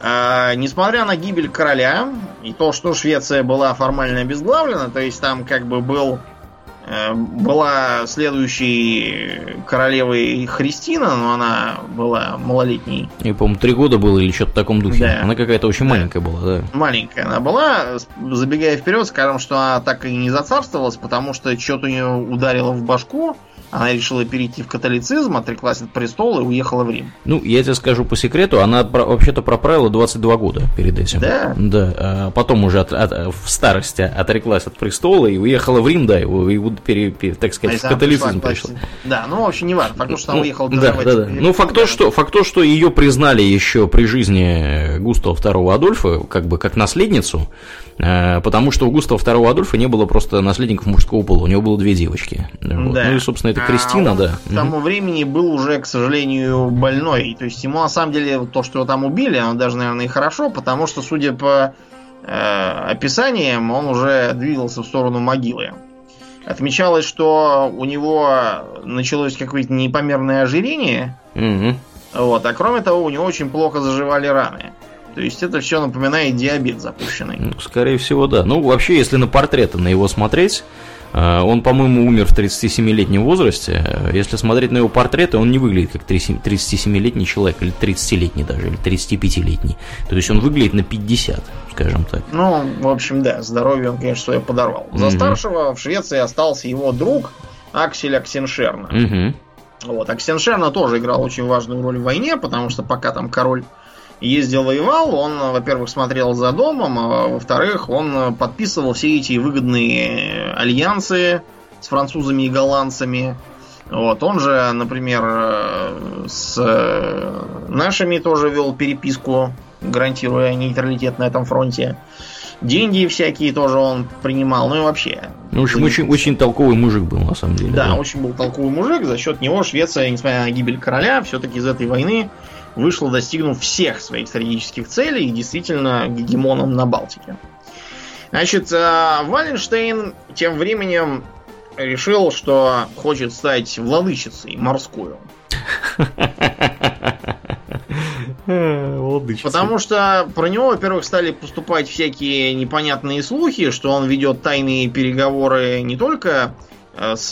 А, несмотря на гибель короля и то, что Швеция была формально обезглавлена, то есть там как бы был, была следующей королевой Христина, но она была малолетней. Я, по-моему, три года было или что-то в таком духе. Да. Она какая-то очень да. маленькая была. Да. Маленькая она была. Забегая вперед, скажем, что она так и не зацарствовалась, потому что что-то у нее ударило в башку. Она решила перейти в католицизм, отреклась от престола и уехала в Рим. Ну, я тебе скажу по секрету, она про, вообще-то проправила двадцать два года перед этим. Да? Да. А потом уже от, от, в старости отреклась от престола и уехала в Рим, да, и, и, и, и так сказать, а в католицизм пришла. пришла. Да, ну, в общем, не важно. Факт, что она ну, уехала в да, да, да. Ну, факт то, что, факт то, что ее признали еще при жизни Густава второго Адольфа, как бы, как наследницу, потому что у Густава второго Адольфа не было просто наследников мужского пола, у него было две девочки. Да. Вот. Ну, и, собственно, это Кристина, а да. К тому угу. времени был уже, к сожалению, больной. То есть ему на самом деле то, что его там убили, оно даже, наверное, и хорошо, потому что, судя по э, описаниям, он уже двигался в сторону могилы. Отмечалось, что у него началось какое-то непомерное ожирение. Угу. Вот, а кроме того, у него очень плохо заживали раны. То есть это все напоминает диабет запущенный. Ну, скорее всего, да. Ну, вообще, если на портреты на его смотреть. Он, по-моему, умер в тридцатисемилетнем возрасте. Если смотреть на его портреты, он не выглядит как тридцатисемилетний человек, или тридцатилетний даже, или тридцатипятилетний. То есть он выглядит на пятьдесят, скажем так. Ну, в общем, да, здоровье он, конечно, свое подорвал. За угу. старшего в Швеции остался его друг Аксель Аксеншерна. Угу. Вот, Аксеншерна тоже играл очень важную роль в войне, потому что пока там король ездил, воевал, он, во-первых, смотрел за домом, а во-вторых, он подписывал все эти выгодные альянсы с французами и голландцами. Вот. Он же, например, с нашими тоже вел переписку гарантируя нейтралитет на этом фронте. Деньги всякие тоже он принимал, ну и вообще. Ну, в общем, очень, очень толковый мужик был, на самом деле. Да, да, очень был толковый мужик. За счет него Швеция, несмотря на гибель короля, все-таки из этой войны вышла, достигнув всех своих стратегических целей и действительно гегемоном на Балтике. Значит, Валенштейн тем временем решил, что хочет стать владычицей морской. Потому что про него, во-первых, стали поступать всякие непонятные слухи, что он ведет тайные переговоры не только с,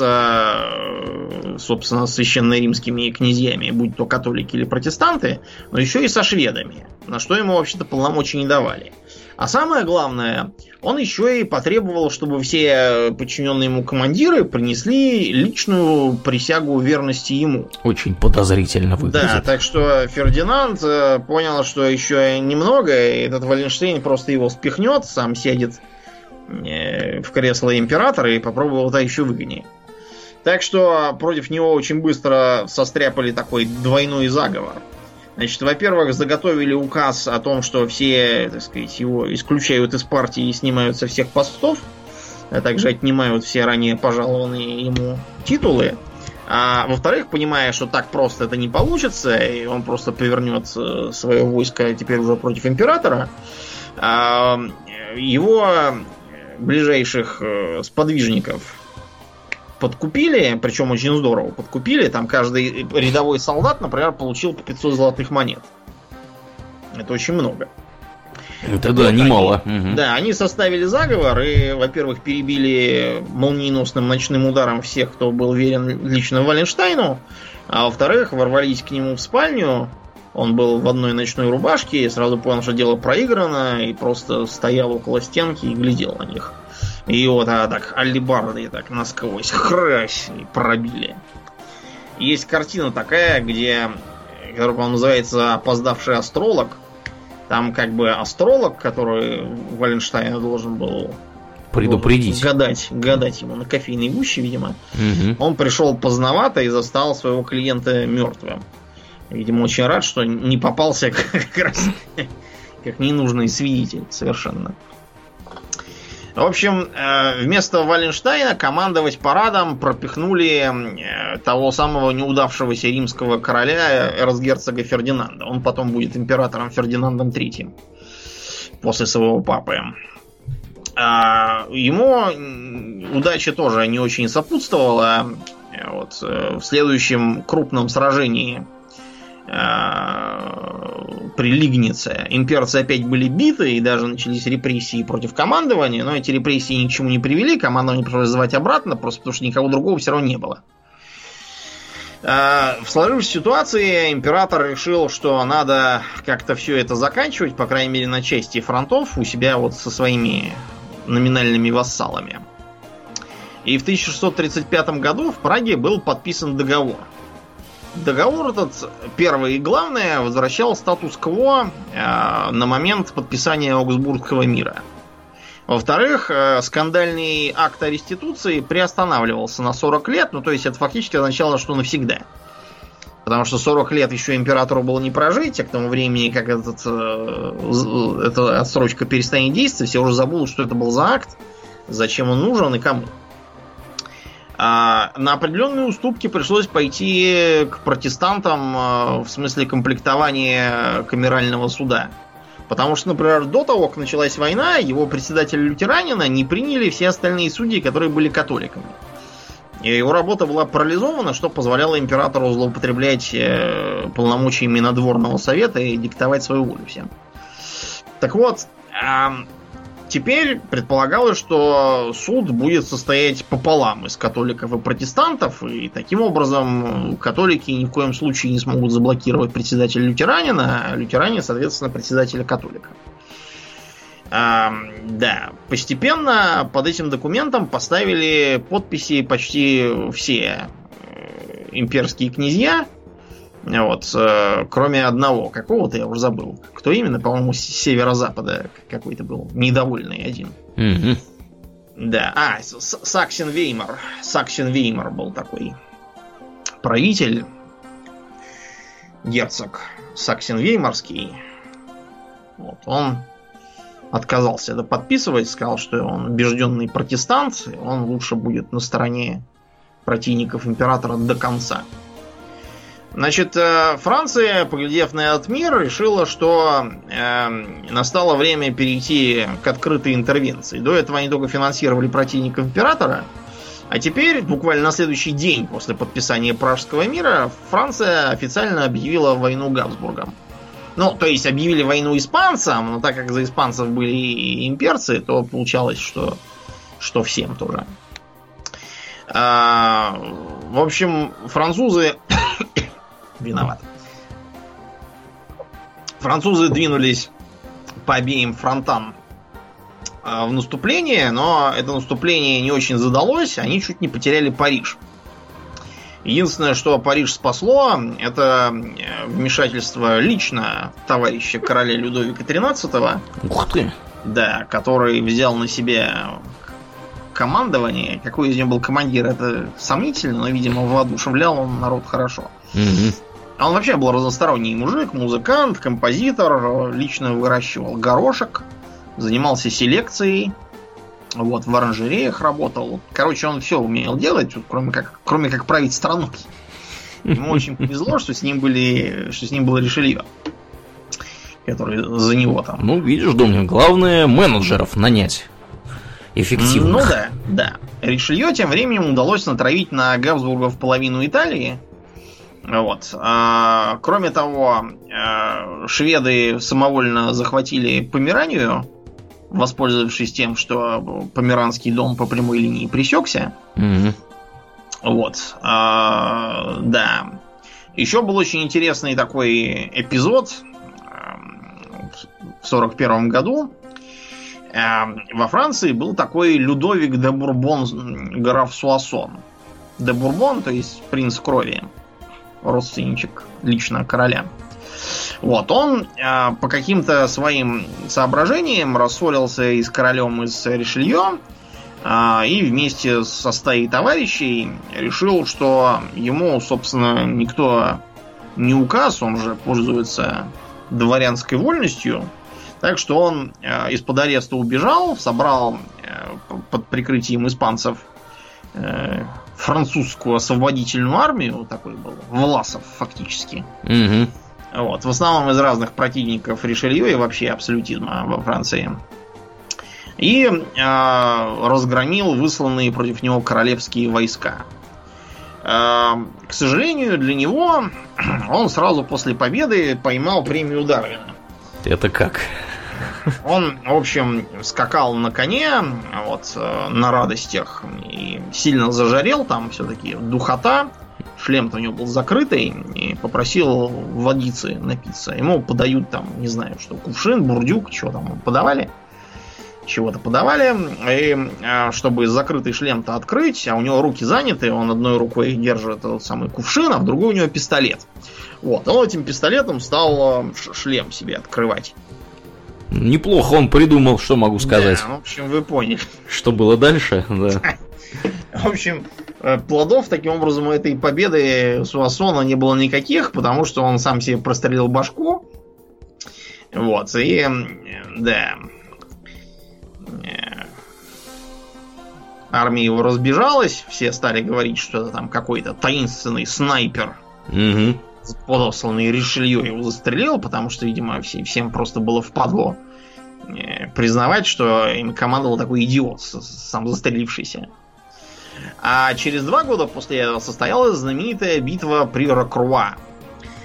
собственно, священно-римскими князьями, будь то католики или протестанты, но еще и со шведами, на что ему вообще-то полномочий не давали. А самое главное, он еще и потребовал, чтобы все подчиненные ему командиры принесли личную присягу верности ему. Очень подозрительно выглядит. Да, так что Фердинанд понял, что еще немного, и этот Валенштейн просто его спихнет, сам сядет в кресло императора и попробовал это еще выгоднее. Так что против него очень быстро состряпали такой двойной заговор. Значит, во-первых, заготовили указ о том, что все, так сказать, его исключают из партии и снимают со всех постов, а также отнимают все ранее пожалованные ему титулы. А во-вторых, понимая, что так просто это не получится, и он просто повернет свое войско теперь уже против императора, его ближайших сподвижников подкупили, причем очень здорово подкупили. Там каждый рядовой солдат, например, получил по пятьсот золотых монет. Это очень много. Это да, вот немало. Они, угу. Да, они составили заговор и, во-первых, перебили молниеносным ночным ударом всех, кто был верен лично Валенштейну, а во-вторых, ворвались к нему в спальню. Он был в одной ночной рубашке и сразу понял, что дело проиграно, и просто стоял около стенки и глядел на них. И вот а, так алебарды так насквозь хрась и пробили. Есть картина такая, где, которая, по-моему, называется «Опоздавший астролог». Там как бы астролог, который Валенштейна должен был предупредить, гадать, гадать ему на кофейной гуще, видимо. Угу. Он пришел поздновато и застал своего клиента мертвым. Видимо, очень рад, что не попался как раз как ненужный свидетель совершенно. В общем, вместо Валенштейна командовать парадом пропихнули того самого неудавшегося римского короля эрцгерцога Фердинанда. Он потом будет императором Фердинандом третьим после своего папы. Ему удача тоже не очень сопутствовала. Вот, в следующем крупном сражении при Лигнице имперцы опять были биты, и даже начались репрессии против командования, но эти репрессии ни к чему не привели, командование пришлось звать обратно, просто потому что никого другого все равно не было. В сложившейся ситуации император решил, что надо как-то все это заканчивать, по крайней мере на части фронтов у себя вот со своими номинальными вассалами. И в тысяча шестьсот тридцать пятом году в Праге был подписан договор. Договор этот, первое и главное, возвращал статус-кво э, на момент подписания Аугсбургского мира. Во-вторых, э, скандальный акт о реституции приостанавливался на сорок лет, ну то есть это фактически означало, что навсегда. Потому что сорок лет еще императору было не прожить, а к тому времени, как этот, э, эта отсрочка перестанет действовать, все уже забыли, что это был за акт, зачем он нужен и кому. На определенные уступки пришлось пойти к протестантам в смысле комплектования камерального суда. Потому что, например, до того, как началась война, его председателя-лютеранина не приняли все остальные судьи, которые были католиками. И его работа была парализована, что позволяло императору злоупотреблять полномочиями надворного совета и диктовать свою волю всем. Так вот... Теперь предполагалось, что суд будет состоять пополам из католиков и протестантов, и таким образом католики ни в коем случае не смогут заблокировать председателя лютеранина, а лютеранин, соответственно, председателя католика. А, да, постепенно под этим документом поставили подписи почти все имперские князья, вот, кроме одного какого-то, я уже забыл. Кто именно, по-моему, с северо-запада какой-то был недовольный один. Mm-hmm. Да, а, Саксен-Веймар. Саксен-Веймар был такой правитель, герцог Саксен-Веймарский. Вот, он отказался это подписывать, сказал, что он убежденный протестант, и он лучше будет на стороне противников императора до конца. Значит, Франция, поглядев на этот мир, решила, что э, настало время перейти к открытой интервенции. До этого они только финансировали противников императора, а теперь, буквально на следующий день после подписания Пражского мира, Франция официально объявила войну Габсбургам. Ну, то есть объявили войну испанцам, но так как за испанцев были и имперцы, то получалось, что, что всем тоже. А, в общем, французы... Виноват. Французы двинулись по обеим фронтам в наступление, но это наступление не очень задалось, они чуть не потеряли Париж. Единственное, что Париж спасло, это вмешательство лично товарища короля Людовика тринадцатого. Ух ты! Да, который взял на себя командование. Какой из него был командир, это сомнительно, но, видимо, воодушевлял он народ хорошо. Угу. А он вообще был разносторонний мужик, музыкант, композитор, лично выращивал горошек, занимался селекцией, вот, в оранжереях работал. Короче, он все умел делать, кроме как, кроме как править страной. Ему очень повезло, что с ним были, что с ним было Ришелье, который за него там. Ну, видишь, Домнин, главное менеджеров нанять эффективных. Ну да, да. Ришелье тем временем удалось натравить на Габсбургов половину Италии. Вот. Кроме того, шведы самовольно захватили Померанию, воспользовавшись тем, что Померанский дом по прямой линии пресекся. Mm-hmm. Вот. Да. Еще был очень интересный такой эпизод в сорок первом году. Во Франции был такой Людовик де Бурбон, граф Суассон. Де Бурбон, то есть принц крови. Родственничек лично короля. Вот, он э, по каким-то своим соображениям рассорился и с королем, и с Ришелье, э, и вместе со стаей товарищей решил, что ему, собственно, никто не указ, он же пользуется дворянской вольностью, так что он э, из-под ареста убежал, собрал э, под прикрытием испанцев э, французскую освободительную армию, такой был Власов фактически. Угу. Вот, в основном из разных противников Ришелье и вообще абсолютизма во Франции. И э, разгромил высланные против него королевские войска. Э, к сожалению, для него он сразу после победы поймал премию Дарвина. Это как? Он, в общем, скакал на коне, вот, на радостях, и сильно зажарел, там все-таки духота, шлем-то у него был закрытый, и попросил водицы напиться. Ему подают там, не знаю, что, кувшин, бурдюк, чего там подавали, чего-то подавали, и чтобы закрытый шлем-то открыть, а у него руки заняты, он одной рукой держит тот самый кувшин, а в другой у него пистолет. Вот, он этим пистолетом стал шлем себе открывать. Неплохо он придумал, что могу сказать. Да, в общем, вы поняли. Что было дальше, да. В общем, плодов, таким образом, у этой победы Суассона не было никаких, потому что он сам себе прострелил башку. Вот, и... Да. Армия его разбежалась, все стали говорить, что это там какой-то таинственный снайпер. Угу. Подосланный Ришелье его застрелил, потому что, видимо, все, всем просто было впадло признавать, что им командовал такой идиот, сам застрелившийся. А через два года после этого состоялась знаменитая битва при Рокруа.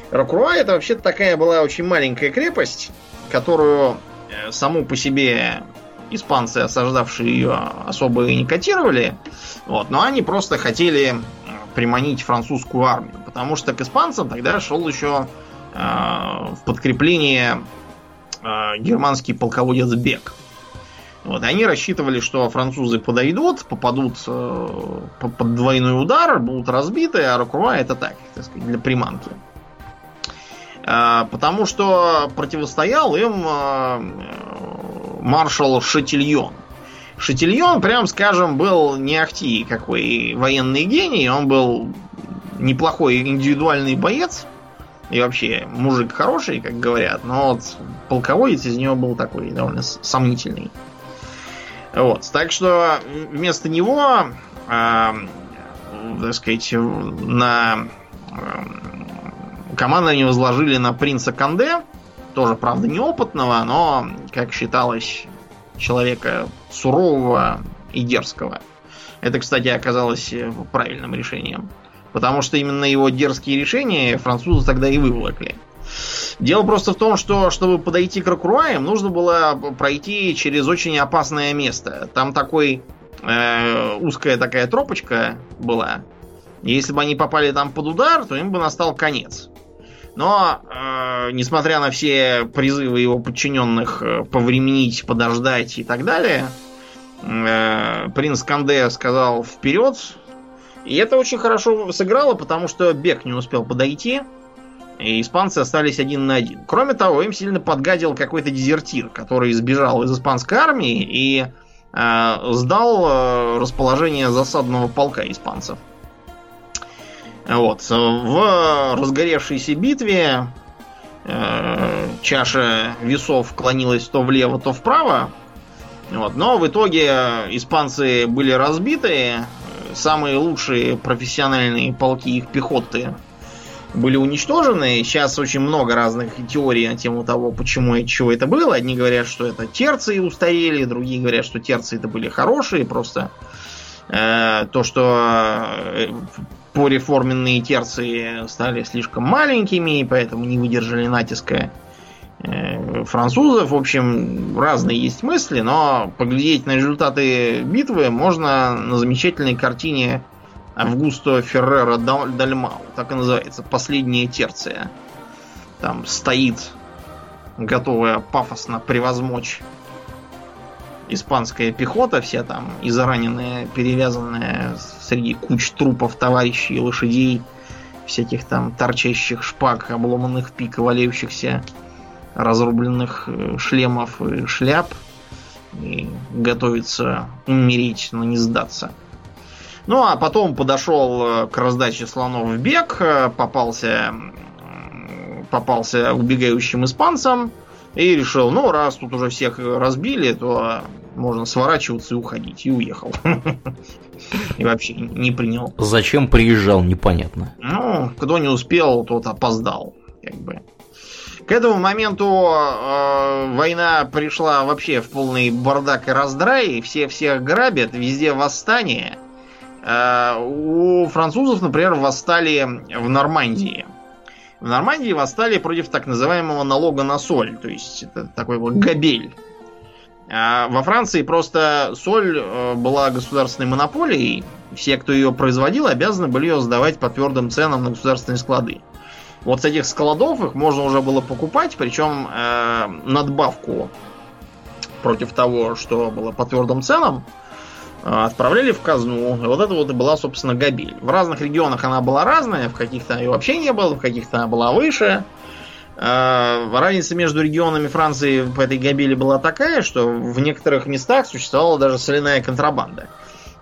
Рокруа — это вообще-то такая была очень маленькая крепость, которую саму по себе испанцы, осаждавшие ее, особо и не котировали, вот, но они просто хотели приманить французскую армию, потому что к испанцам тогда шел еще э, в подкрепление э, германский полководец Бек. Вот, они рассчитывали, что французы подойдут, попадут э, под двойной удар, будут разбиты, а Рокруа — это так, так сказать, для приманки. Э, потому что противостоял им э, маршал Шатильон. Шатильон, прям скажем, был не ахти какой военный гений, он был неплохой индивидуальный боец, И вообще, мужик хороший, как говорят, но вот полководец из него был такой довольно сомнительный. Вот. Так что вместо него, э, так сказать, на э, командование возложили на принца Канде. Тоже, правда, неопытного, но, как считалось, человека сурового и дерзкого. Это, кстати, оказалось правильным решением. Потому что именно его дерзкие решения французы тогда и выволокли. Дело просто в том, что, чтобы подойти к Рокруаям, нужно было пройти через очень опасное место. Там такой э, узкая такая тропочка была. Если бы они попали там под удар, то им бы настал конец. Но, э, несмотря на все призывы его подчиненных повременить, подождать и так далее, э, принц Канде сказал «вперед!». И это очень хорошо сыграло, потому что бег не успел подойти, и испанцы остались один на один. Кроме того, им сильно подгадил какой-то дезертир, который сбежал из испанской армии и э, сдал э, расположение засадного полка испанцев. Вот. В разгоревшейся битве э, чаша весов клонилась то влево, то вправо. Вот. Но в итоге испанцы были разбиты. Самые лучшие профессиональные полки их пехоты были уничтожены. Сейчас очень много разных теорий на тему того, почему и чего это было. Одни говорят, что это терции устарели, другие говорят, что терции это были хорошие. Просто э, то, что... Э, пореформенные терции стали слишком маленькими, и поэтому не выдержали натиска французов. В общем, разные есть мысли, но поглядеть на результаты битвы можно на замечательной картине Августо Феррера Дальмао. Так и называется. «Последняя терция». Там стоит, готовая пафосно превозмочь испанская пехота, вся там израненная, перевязанная среди куч трупов товарищей, лошадей, всяких там торчащих шпаг, обломанных пик, валяющихся разрубленных шлемов и шляп, и готовится умереть, но не сдаться. Ну, а потом подошел к раздаче слонов в бег, попался, попался убегающим испанцам, и решил, ну, раз тут уже всех разбили, то можно сворачиваться и уходить. И уехал. И вообще не принял. Зачем приезжал, непонятно. Ну, кто не успел, тот опоздал. Как бы. К этому моменту э, война пришла вообще в полный бардак и раздрай. Все всех грабят, везде восстание. Э, у французов, например, восстали в Нормандии. В Нормандии восстали против так называемого налога на соль. То есть это такой вот габель. А во Франции просто соль была государственной монополией. Все, кто ее производил, обязаны были ее сдавать по твердым ценам на государственные склады. Вот с этих складов их можно уже было покупать. Причем э, надбавку против того, что было по твердым ценам, отправляли в казну. Вот это вот и была, собственно, габель. В разных регионах она была разная, в каких-то ее вообще не было, в каких-то она была выше. Разница между регионами Франции по этой габели была такая, что в некоторых местах существовала даже соляная контрабанда.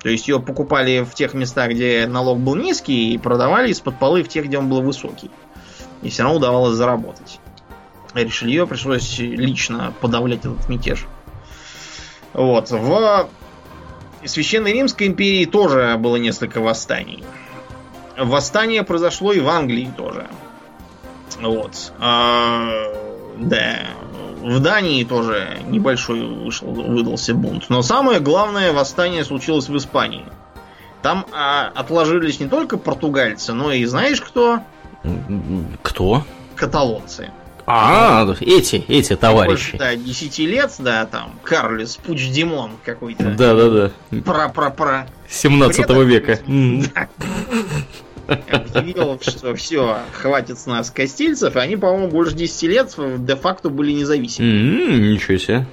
То есть ее покупали в тех местах, где налог был низкий, и продавали из-под полы в тех, где он был высокий. И все равно удавалось заработать. Ришелье пришлось лично подавлять этот мятеж. Вот. В Священной Римской империи тоже было несколько восстаний. Восстание произошло и в Англии тоже. Вот. А, да. В Дании тоже небольшой вышел, выдался бунт. Но самое главное восстание случилось в Испании. Там а, отложились не только португальцы, но и знаешь кто? Кто? Каталонцы. А, ну, эти, эти товарищи. Да, десять лет, да, там, Карлес Пучдемон какой-то. Да-да-да. Пра-пра-пра. семнадцатого века. Объявил, что все, хватит с нас кастильцев. Они, по-моему, больше десять лет де-факто были независимы. Ничего себе.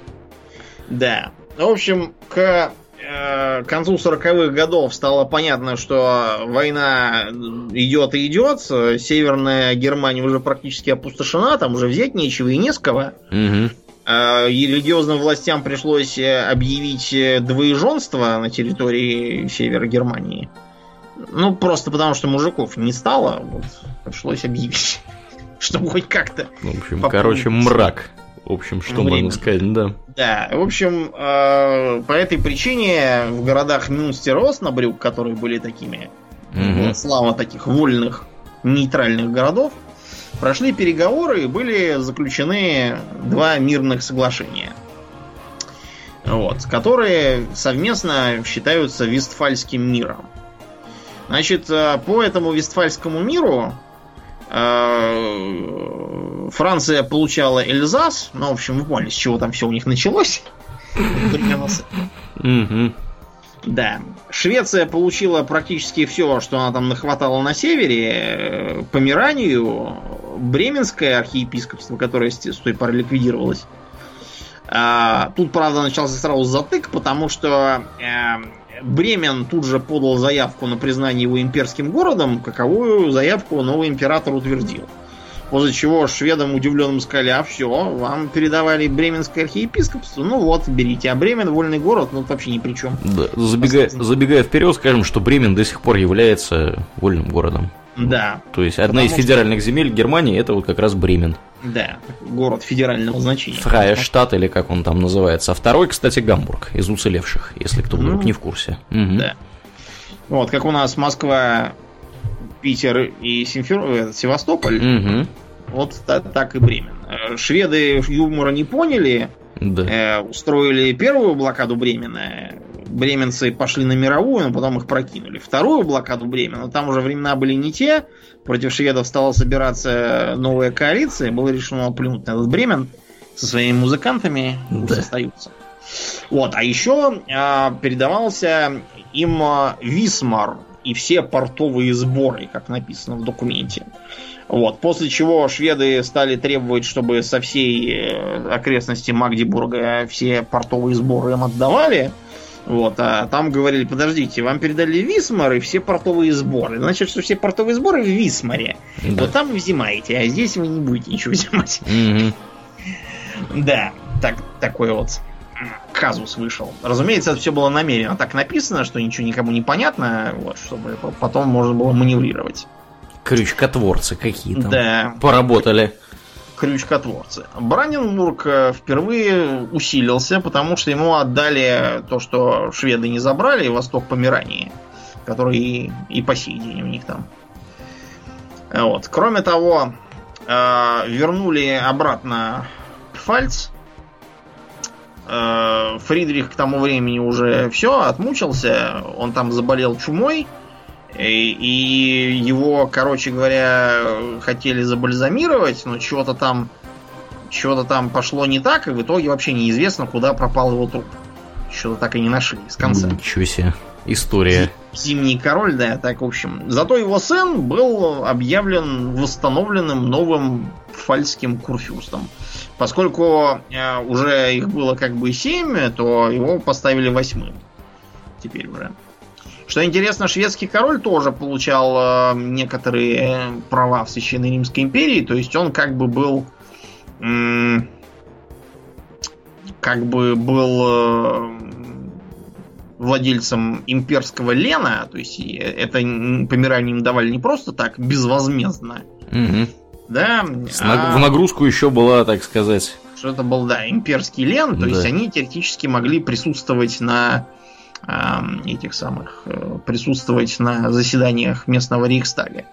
Да. В общем, к концу сороковых годов стало понятно, что война идет и идет. Северная Германия уже практически опустошена, там уже взять нечего и не с кого. Угу. Религиозным властям пришлось объявить двоеженство на территории Северной Германии. Ну, просто потому, что мужиков не стало, вот, пришлось объявить. чтобы хоть как-то... В общем, короче, мрак. В общем, что можно сказать, да. Да, в общем, по этой причине в городах Мюнстер и Оснабрюк, которые были такими, угу. слава таких вольных, нейтральных городов, прошли переговоры и были заключены два мирных соглашения. Вот, которые совместно считаются Вестфальским миром. Значит, по этому Вестфальскому миру Франция получала Эльзас. Ну, в общем, вы поняли, с чего там все у них началось. Да. Швеция получила практически все, что она там нахватала на севере. Померанию, Бременское архиепископство, которое с той поры ликвидировалось. Тут, правда, начался сразу затык, потому что Бремен тут же подал заявку на признание его имперским городом, каковую заявку новый император утвердил. После чего шведам удивленным сказали: а все, вам передавали Бременское архиепископство, ну вот, берите. А Бремен — вольный город, ну вообще ни при чем. Да, забегая, забегая вперед, скажем, что Бремен до сих пор является вольным городом. Да. То есть одна из федеральных что... земель Германии — это вот как раз Бремен. Да, город федерального значения. Фрайштадт, или как он там называется. А второй, кстати, Гамбург, из уцелевших, если кто вдруг ну, не в курсе. Угу. Да. Вот, как у нас Москва, Питер и Симфер... Севастополь, угу. вот так, так и Бремен. Шведы юмора не поняли, да. э, устроили первую блокаду Бремена. Бременцы пошли на мировую, но потом их прокинули. Вторую блокаду Бремена, там уже времена были не те, против шведов стала собираться новая коалиция, было решено плюнуть на этот Бремен со своими музыкантами, да. остаются. Вот, а еще а, передавался им Висмар и все портовые сборы, как написано в документе. Вот, после чего шведы стали требовать, чтобы со всей окрестности Магдебурга все портовые сборы им отдавали. Вот, а там говорили: подождите, вам передали Висмар и все портовые сборы. Значит, что все портовые сборы в Висмаре. Да. Вот там вы взимаете, а здесь вы не будете ничего взимать. Mm-hmm. Да, так, такой вот казус вышел. Разумеется, это все было намеренно так написано, что ничего никому не понятно, вот, чтобы потом можно было маневрировать. Крючкотворцы какие-то. Да. Поработали. Крючкотворцы. Бранденбург впервые усилился, потому что ему отдали то, что шведы не забрали, восток Померании, который и, и по сей день у них там. Вот. Кроме того, вернули обратно Пфальц. Фридрих к тому времени уже все, отмучился. Он там заболел чумой. И его, короче говоря, хотели забальзамировать, но чего-то там, чего-то там пошло не так, и в итоге вообще неизвестно, куда пропал его труп. Что-то так и не нашли с конца. Ничего себе. История. Зимний король, да, так в общем. Зато его сын был объявлен восстановленным новым фальским курфюрстом. Поскольку уже их было как бы семь, то его поставили восьмым. Теперь уже. Что интересно, шведский король тоже получал э, некоторые права в Священной Римской империи, то есть он как бы был э, как бы был э, владельцем имперского лена, то есть это Померании им давали не просто так, безвозмездно. Угу. Да, а... В нагрузку еще была, так сказать... Что это был, да, имперский лен, то да. есть они теоретически могли присутствовать на... этих самых присутствовать на заседаниях местного рейхстага.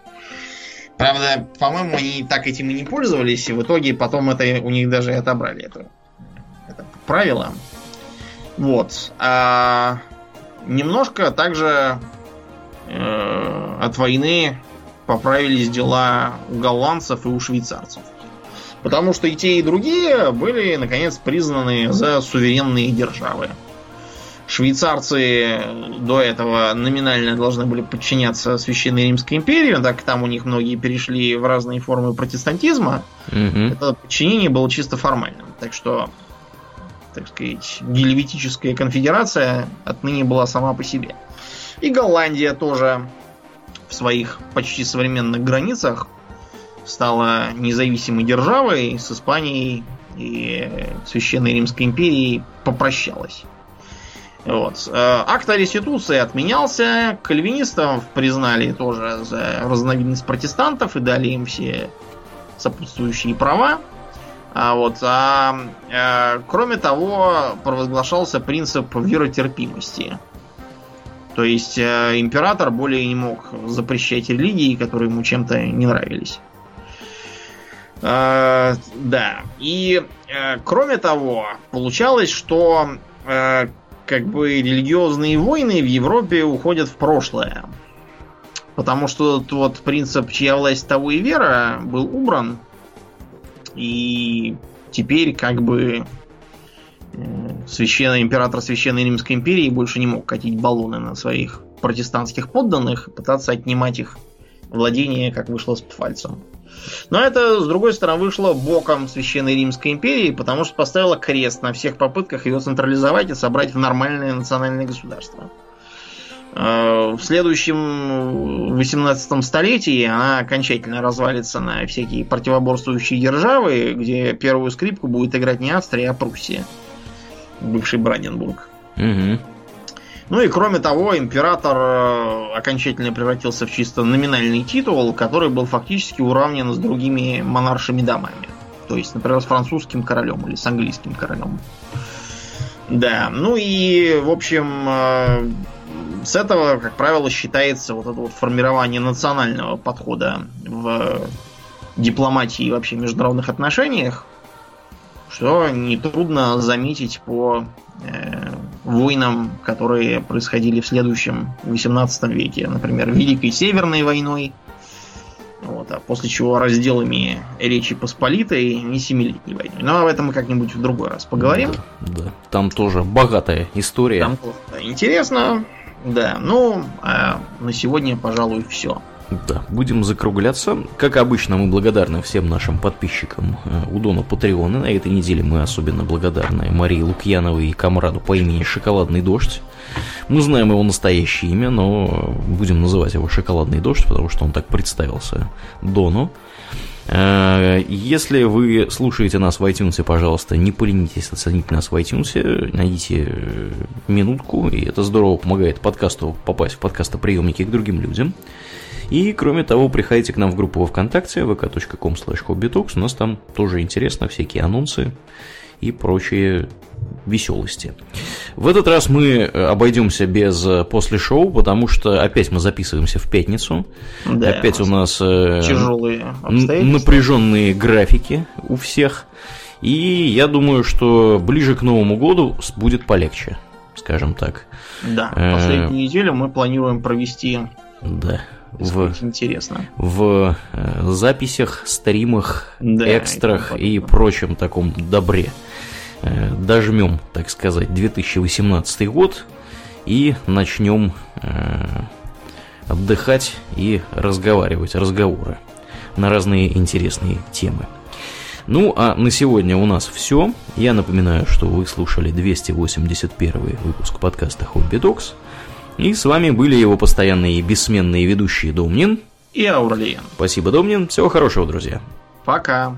Правда, по-моему, они так этим и не пользовались, и в итоге потом это у них даже отобрали это, это правило. Вот. А немножко также э, от войны поправились дела у голландцев и у швейцарцев. Потому что и те, и другие были, наконец, признаны за суверенные державы. Швейцарцы до этого номинально должны были подчиняться Священной Римской империи, так там у них многие перешли в разные формы протестантизма. Mm-hmm. Это подчинение было чисто формальным. Так что, так сказать, гельветическая конфедерация отныне была сама по себе. И Голландия тоже в своих почти современных границах стала независимой державой, с Испанией и Священной Римской империей попрощалась. Вот. Акт о реституции отменялся, кальвинистов признали тоже за разновидность протестантов и дали им все сопутствующие права. А вот, а, а, кроме того, провозглашался принцип веротерпимости. То есть э, император более не мог запрещать религии, которые ему чем-то не нравились. Э, да. И э, кроме того, получалось, что э, как бы религиозные войны в Европе уходят в прошлое. Потому что тот принцип «чья власть, того и вера» был убран. И теперь как бы... Священный император Священной Римской империи больше не мог катить баллоны на своих протестантских подданных и пытаться отнимать их владение, как вышло с Пфальцем. Но это, с другой стороны, вышло боком Священной Римской империи, потому что поставило крест на всех попытках ее централизовать и собрать в нормальное национальное государство. В следующем восемнадцатом столетии она окончательно развалится на всякие противоборствующие державы, где первую скрипку будет играть не Австрия, а Пруссия. Бывший Бранденбург. Угу. Ну и кроме того, император окончательно превратился в чисто номинальный титул, который был фактически уравнен с другими монаршими домами. То есть, например, с французским королем или с английским королем. Да, ну и, в общем, с этого, как правило, считается вот это вот формирование национального подхода в дипломатии и вообще международных отношениях, что нетрудно заметить по э, войнам, которые происходили в следующем восемнадцатом веке. Например, Великой Северной войной, вот, а после чего разделами Речи Посполитой и Семилетней войной. Но об этом мы как-нибудь в другой раз поговорим. Да, да. Там тоже богатая история. Там тоже интересно. Да, ну, а на сегодня, пожалуй, все. Да, будем закругляться. Как обычно, мы благодарны всем нашим подписчикам у Дона Патреона. На этой неделе мы особенно благодарны Марии Лукьяновой и комраду по имени Шоколадный Дождь. Мы знаем его настоящее имя, но будем называть его Шоколадный Дождь, потому что он так представился Дону. Если вы слушаете нас в iTunes, пожалуйста, не поленитесь оценить нас в iTunes, найдите минутку, и это здорово помогает подкасту попасть в подкастоприемники к другим людям. И, кроме того, приходите к нам в группу во ВКонтакте, вэ ка точка ком слэш хоббитокс, у нас там тоже интересно всякие анонсы и прочие веселости. В этот раз мы обойдемся без после-шоу, потому что опять мы записываемся в пятницу. Да, опять у нас тяжелые обстоятельства, напряженные графики у всех. И я думаю, что ближе к Новому году будет полегче, скажем так. Да, последнюю неделю мы планируем провести... Да. В, интересно. в записях, стримах, да, экстрах и, и прочем таком добре. Дожмем, так сказать, две тысячи восемнадцатый год и начнем отдыхать и разговаривать, разговоры на разные интересные темы. Ну, а на сегодня у нас все. Я напоминаю, что вы слушали двести восемьдесят первый выпуск подкаста «Хобби Докс». И с вами были его постоянные и бессменные ведущие Домнин и Аурлиен. Спасибо, Домнин. Всего хорошего, друзья. Пока.